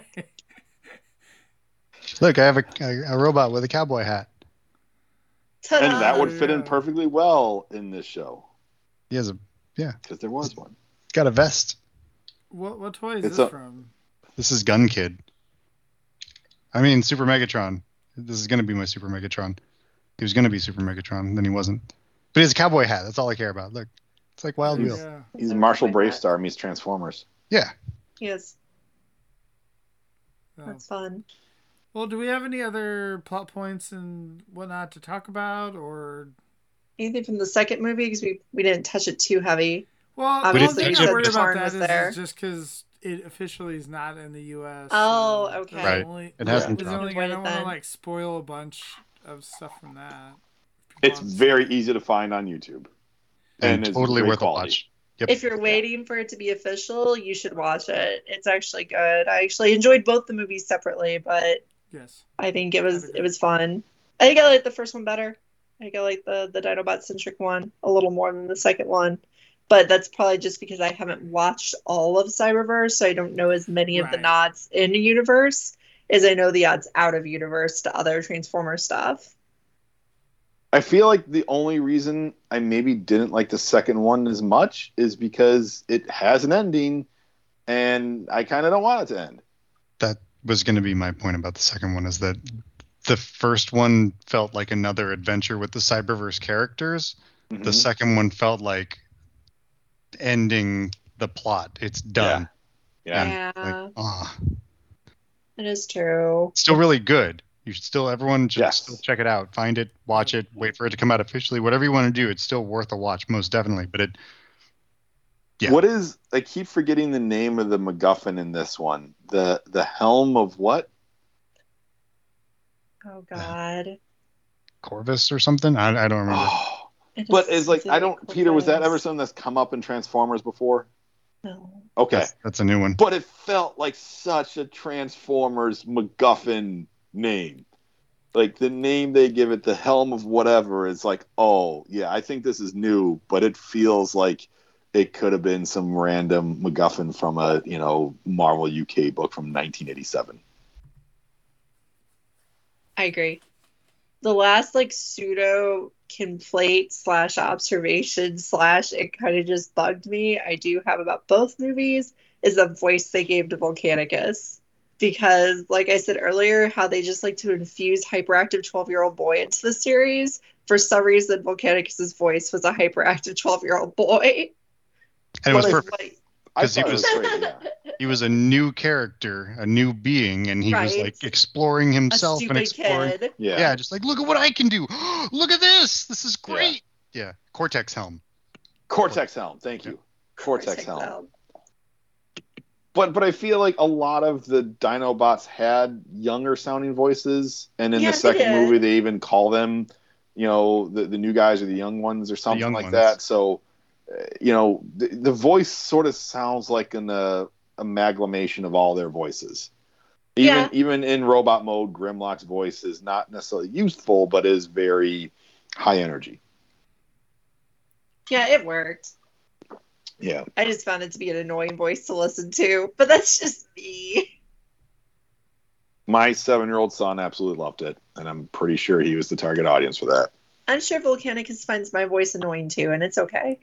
Look, I have a robot with a cowboy hat. Ta-da. And that would fit in perfectly well in this show. He has because there was one. He's got a vest. What toy is this from? This is Gun Kid. I mean, Super Megatron. This is going to be my Super Megatron. He was going to be Super Megatron, then he wasn't. But he has a cowboy hat. That's all I care about. Look, it's like Wild Wheel. Yeah. He's Marshall Bravestar meets Transformers. Yeah. He is. Oh. That's fun. Well, do we have any other plot points and whatnot to talk about, or anything from the second movie? Because we didn't touch it too heavy. Well, obviously, I'm worried about that is just because it officially is not in the U.S. Oh, okay. Right. It hasn't dropped. I don't want to spoil a bunch of stuff from that. It's very easy to find on YouTube. And totally worth a watch. Yep. If you're waiting for it to be official, you should watch it. It's actually good. I actually enjoyed both the movies separately, but I think it was fun. I think I like the first one better. I think I like the Dinobot-centric one a little more than the second one. But that's probably just because I haven't watched all of Cyberverse, so I don't know as many of the nods in the universe as I know the odds out of universe to other Transformer stuff. I feel like the only reason I maybe didn't like the second one as much is because it has an ending, and I kind of don't want it to end. That was going to be my point about the second one, is that the first one felt like another adventure with the Cyberverse characters. Mm-hmm. The second one felt like ending the plot. It's done. Yeah. Like, it is true. Still really good. You should still, everyone should still check it out. Find it, watch it, wait for it to come out officially. Whatever you want to do, it's still worth a watch, most definitely. But what is, I keep forgetting the name of the MacGuffin in this one. The helm of what? Oh, God. Corvus or something? I don't remember. But it's like, Peter, was that ever something that's come up in Transformers before? No. Okay. That's a new one. But it felt like such a Transformers MacGuffin name. Like the name they give it, the helm of whatever, is like, oh yeah, I think this is new, but it feels like it could have been some random MacGuffin from a Marvel UK book from 1987. I agree. The last like pseudo conflate slash observation slash it kind of just bugged me I do have about both movies is the voice they gave to Volcanicus. Because, like I said earlier, how they just like to infuse hyperactive 12-year-old boy into the series. For some reason, Volcanicus's voice was a hyperactive 12-year-old boy. And it was perfect. Because like, he was a new character, a new being, and he was like exploring himself and exploring. Kid. Yeah, just like, look at what I can do. Look at this. This is great. Yeah. Cortex Helm. Thank you. Cortex Helm. But I feel like a lot of the Dinobots had younger sounding voices, and in the second movie they even call them, you know, the new guys or the young ones or something like that. So, you know, the voice sort of sounds like an amalgamation of all their voices. Even in robot mode, Grimlock's voice is not necessarily youthful, but is very high energy. Yeah, it worked. Yeah, I just found it to be an annoying voice to listen to, but that's just me. My 7-year-old son absolutely loved it, and I'm pretty sure he was the target audience for that. I'm sure Volcanicus finds my voice annoying too, and it's okay.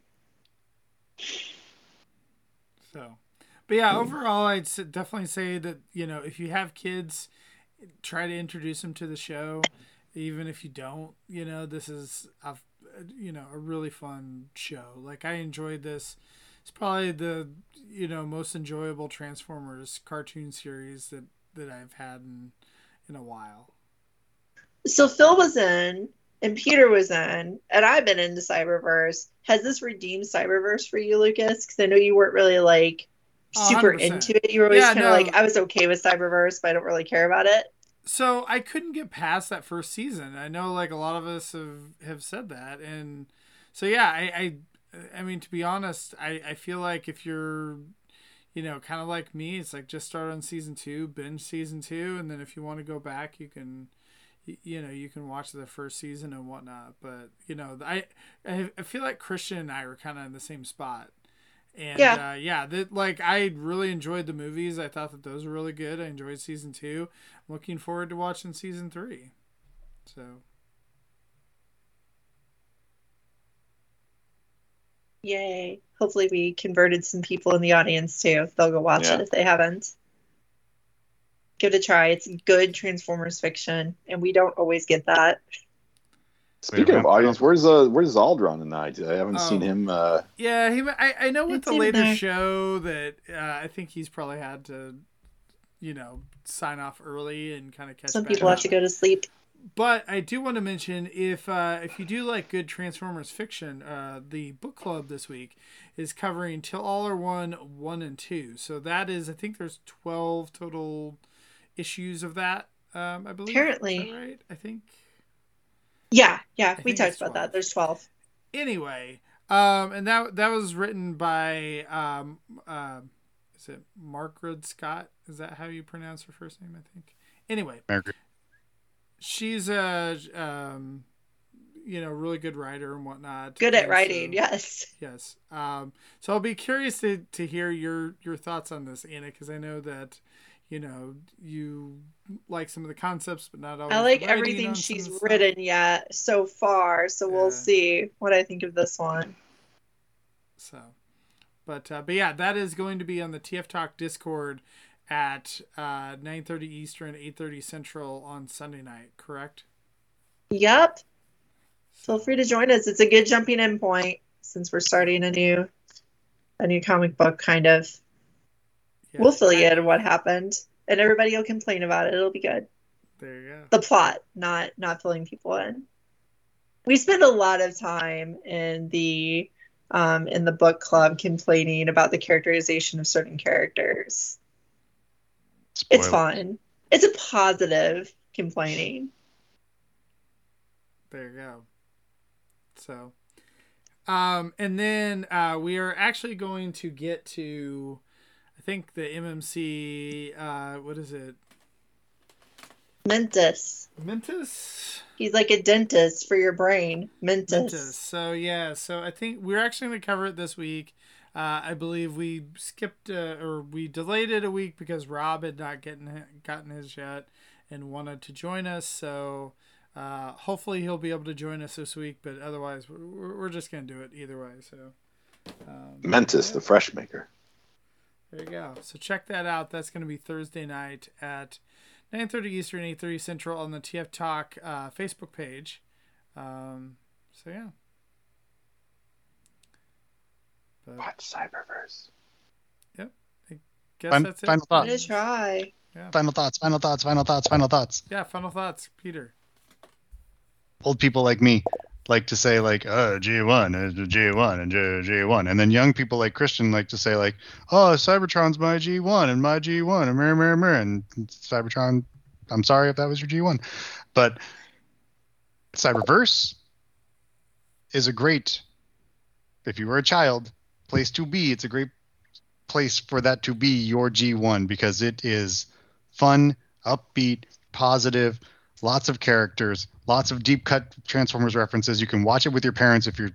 So, but yeah, overall, I'd definitely say that, you know, if you have kids, try to introduce them to the show. Even if you don't, you know, this is, you know, a really fun show. Like, I enjoyed this. It's probably the, you know, most enjoyable Transformers cartoon series that I've had in a while. So Phil was in, and Peter was in, and I've been into Cyberverse. Has this redeemed Cyberverse for you, Lucas? Because I know you weren't really, like, super 100%. Into it. You were always kind of like, I was okay with Cyberverse, but I don't really care about it. So I couldn't get past that first season. I know, like, a lot of us have said that. And so, yeah, I mean, to be honest, I feel like if you're, you know, kind of like me, it's like just start on season 2, binge season 2. And then if you want to go back, you can, you know, you can watch the first season and whatnot. But, you know, I feel like Christian and I were kind of in the same spot. And I really enjoyed the movies. I thought that those were really good. I enjoyed season 2. I'm looking forward to watching season 3. So, yay! Hopefully, we converted some people in the audience too. They'll go watch it if they haven't. Give it a try. It's good Transformers fiction, and we don't always get that. Speaking of audience, where's Zaldron tonight? I haven't seen him. Yeah, he. I know with the latest show that I think he's probably had to, you know, sign off early and kind of catch. Some people have to go to sleep. But I do want to mention if you do like good Transformers fiction, the book club this week is covering Till All Are One, 1 and 2. So that is, I think there's 12 total issues of that. I believe. Apparently, right? I think. Yeah, we talked about that. There's 12. Anyway, and that was written by is it Margaret Scott? Is that how you pronounce her first name? I think. Anyway, Margaret. She's a you know, really good writer and whatnot. Good at writing, so, yes. So I'll be curious to hear your thoughts on this, Anna, because I know that. You know, you like some of the concepts, but not always. I like everything she's written yet so far, so we'll see what I think of this one. So, but yeah, that is going to be on the TF Talk Discord at 9:30 Eastern, 8:30 Central on Sunday night. Correct? Yep. Feel free to join us. It's a good jumping in point since we're starting a new comic book kind of. Yeah. We'll fill you in on what happened, and everybody will complain about it. It'll be good. There you go. The plot, not filling people in. We spend a lot of time in the book club complaining about the characterization of certain characters. Spoiled. It's fun. It's a positive complaining. There you go. So, and then we are actually going to get to. I think the MMC, what is it? Mentis? He's like a dentist for your brain. Mentis. So, yeah. So, I think we're actually going to cover it this week. I believe we skipped or we delayed it a week because Rob had not gotten his yet. and wanted to join us. So hopefully he'll be able to join us this week, but otherwise we're just going to do it either way. So Mentis, yeah. The Fresh Maker. There you go. So check that out. That's going to be Thursday night at 9:30 Eastern, 8:30 Central on the TF Talk Facebook page. So, yeah. But, watch Cyberverse. Yep. I guess that's it. Final thoughts. I'm going to try. Yeah. Final thoughts. Yeah, final thoughts. Peter. Old people like me like to say, like, oh, G1. And then young people like Christian like to say, like, oh, Cybertron's my G1, and mirror. And Cybertron, I'm sorry if that was your G1. But Cyberverse is a great, if you were a child, place to be. It's a great place for that to be your G1, because it is fun, upbeat, positive, lots of characters, lots of deep cut Transformers references. You can watch it with your parents if you're,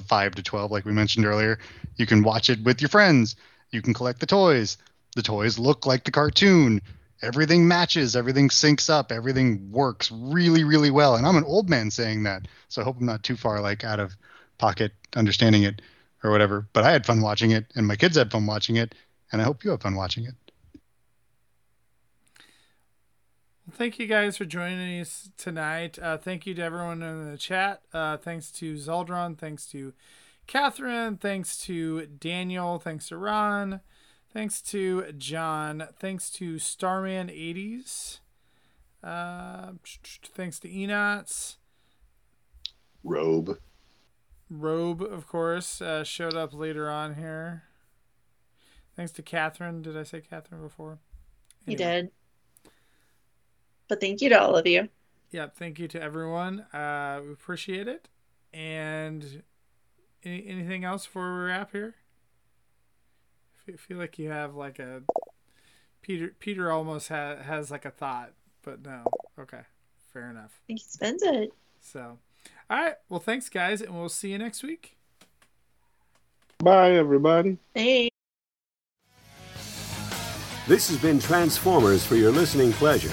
5 to 12, like we mentioned earlier. You can watch it with your friends. You can collect the toys. The toys look like the cartoon. Everything matches. Everything syncs up. Everything works really, really well. And I'm an old man saying that, so I hope I'm not too far out of pocket understanding it or whatever. But I had fun watching it, and my kids had fun watching it, and I hope you have fun watching it. Thank you guys for joining us tonight. Thank you to everyone in the chat. Thanks to Zeldron. Thanks to Catherine. Thanks to Daniel. Thanks to Ron. Thanks to John. Thanks to Starman80s. Thanks to Enots. Robe, of course, showed up later on here. Thanks to Catherine. Did I say Catherine before? Anyway. You did. But thank you to all of you. Yeah, thank you to everyone. We appreciate it. And anything else before we wrap here? I feel like you have a Peter almost has a thought, but no. Okay, fair enough. I think he spends it. So, all right. Well, thanks, guys, and we'll see you next week. Bye, everybody. Hey. This has been Transformers for your listening pleasure,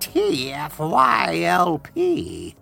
TFYLP.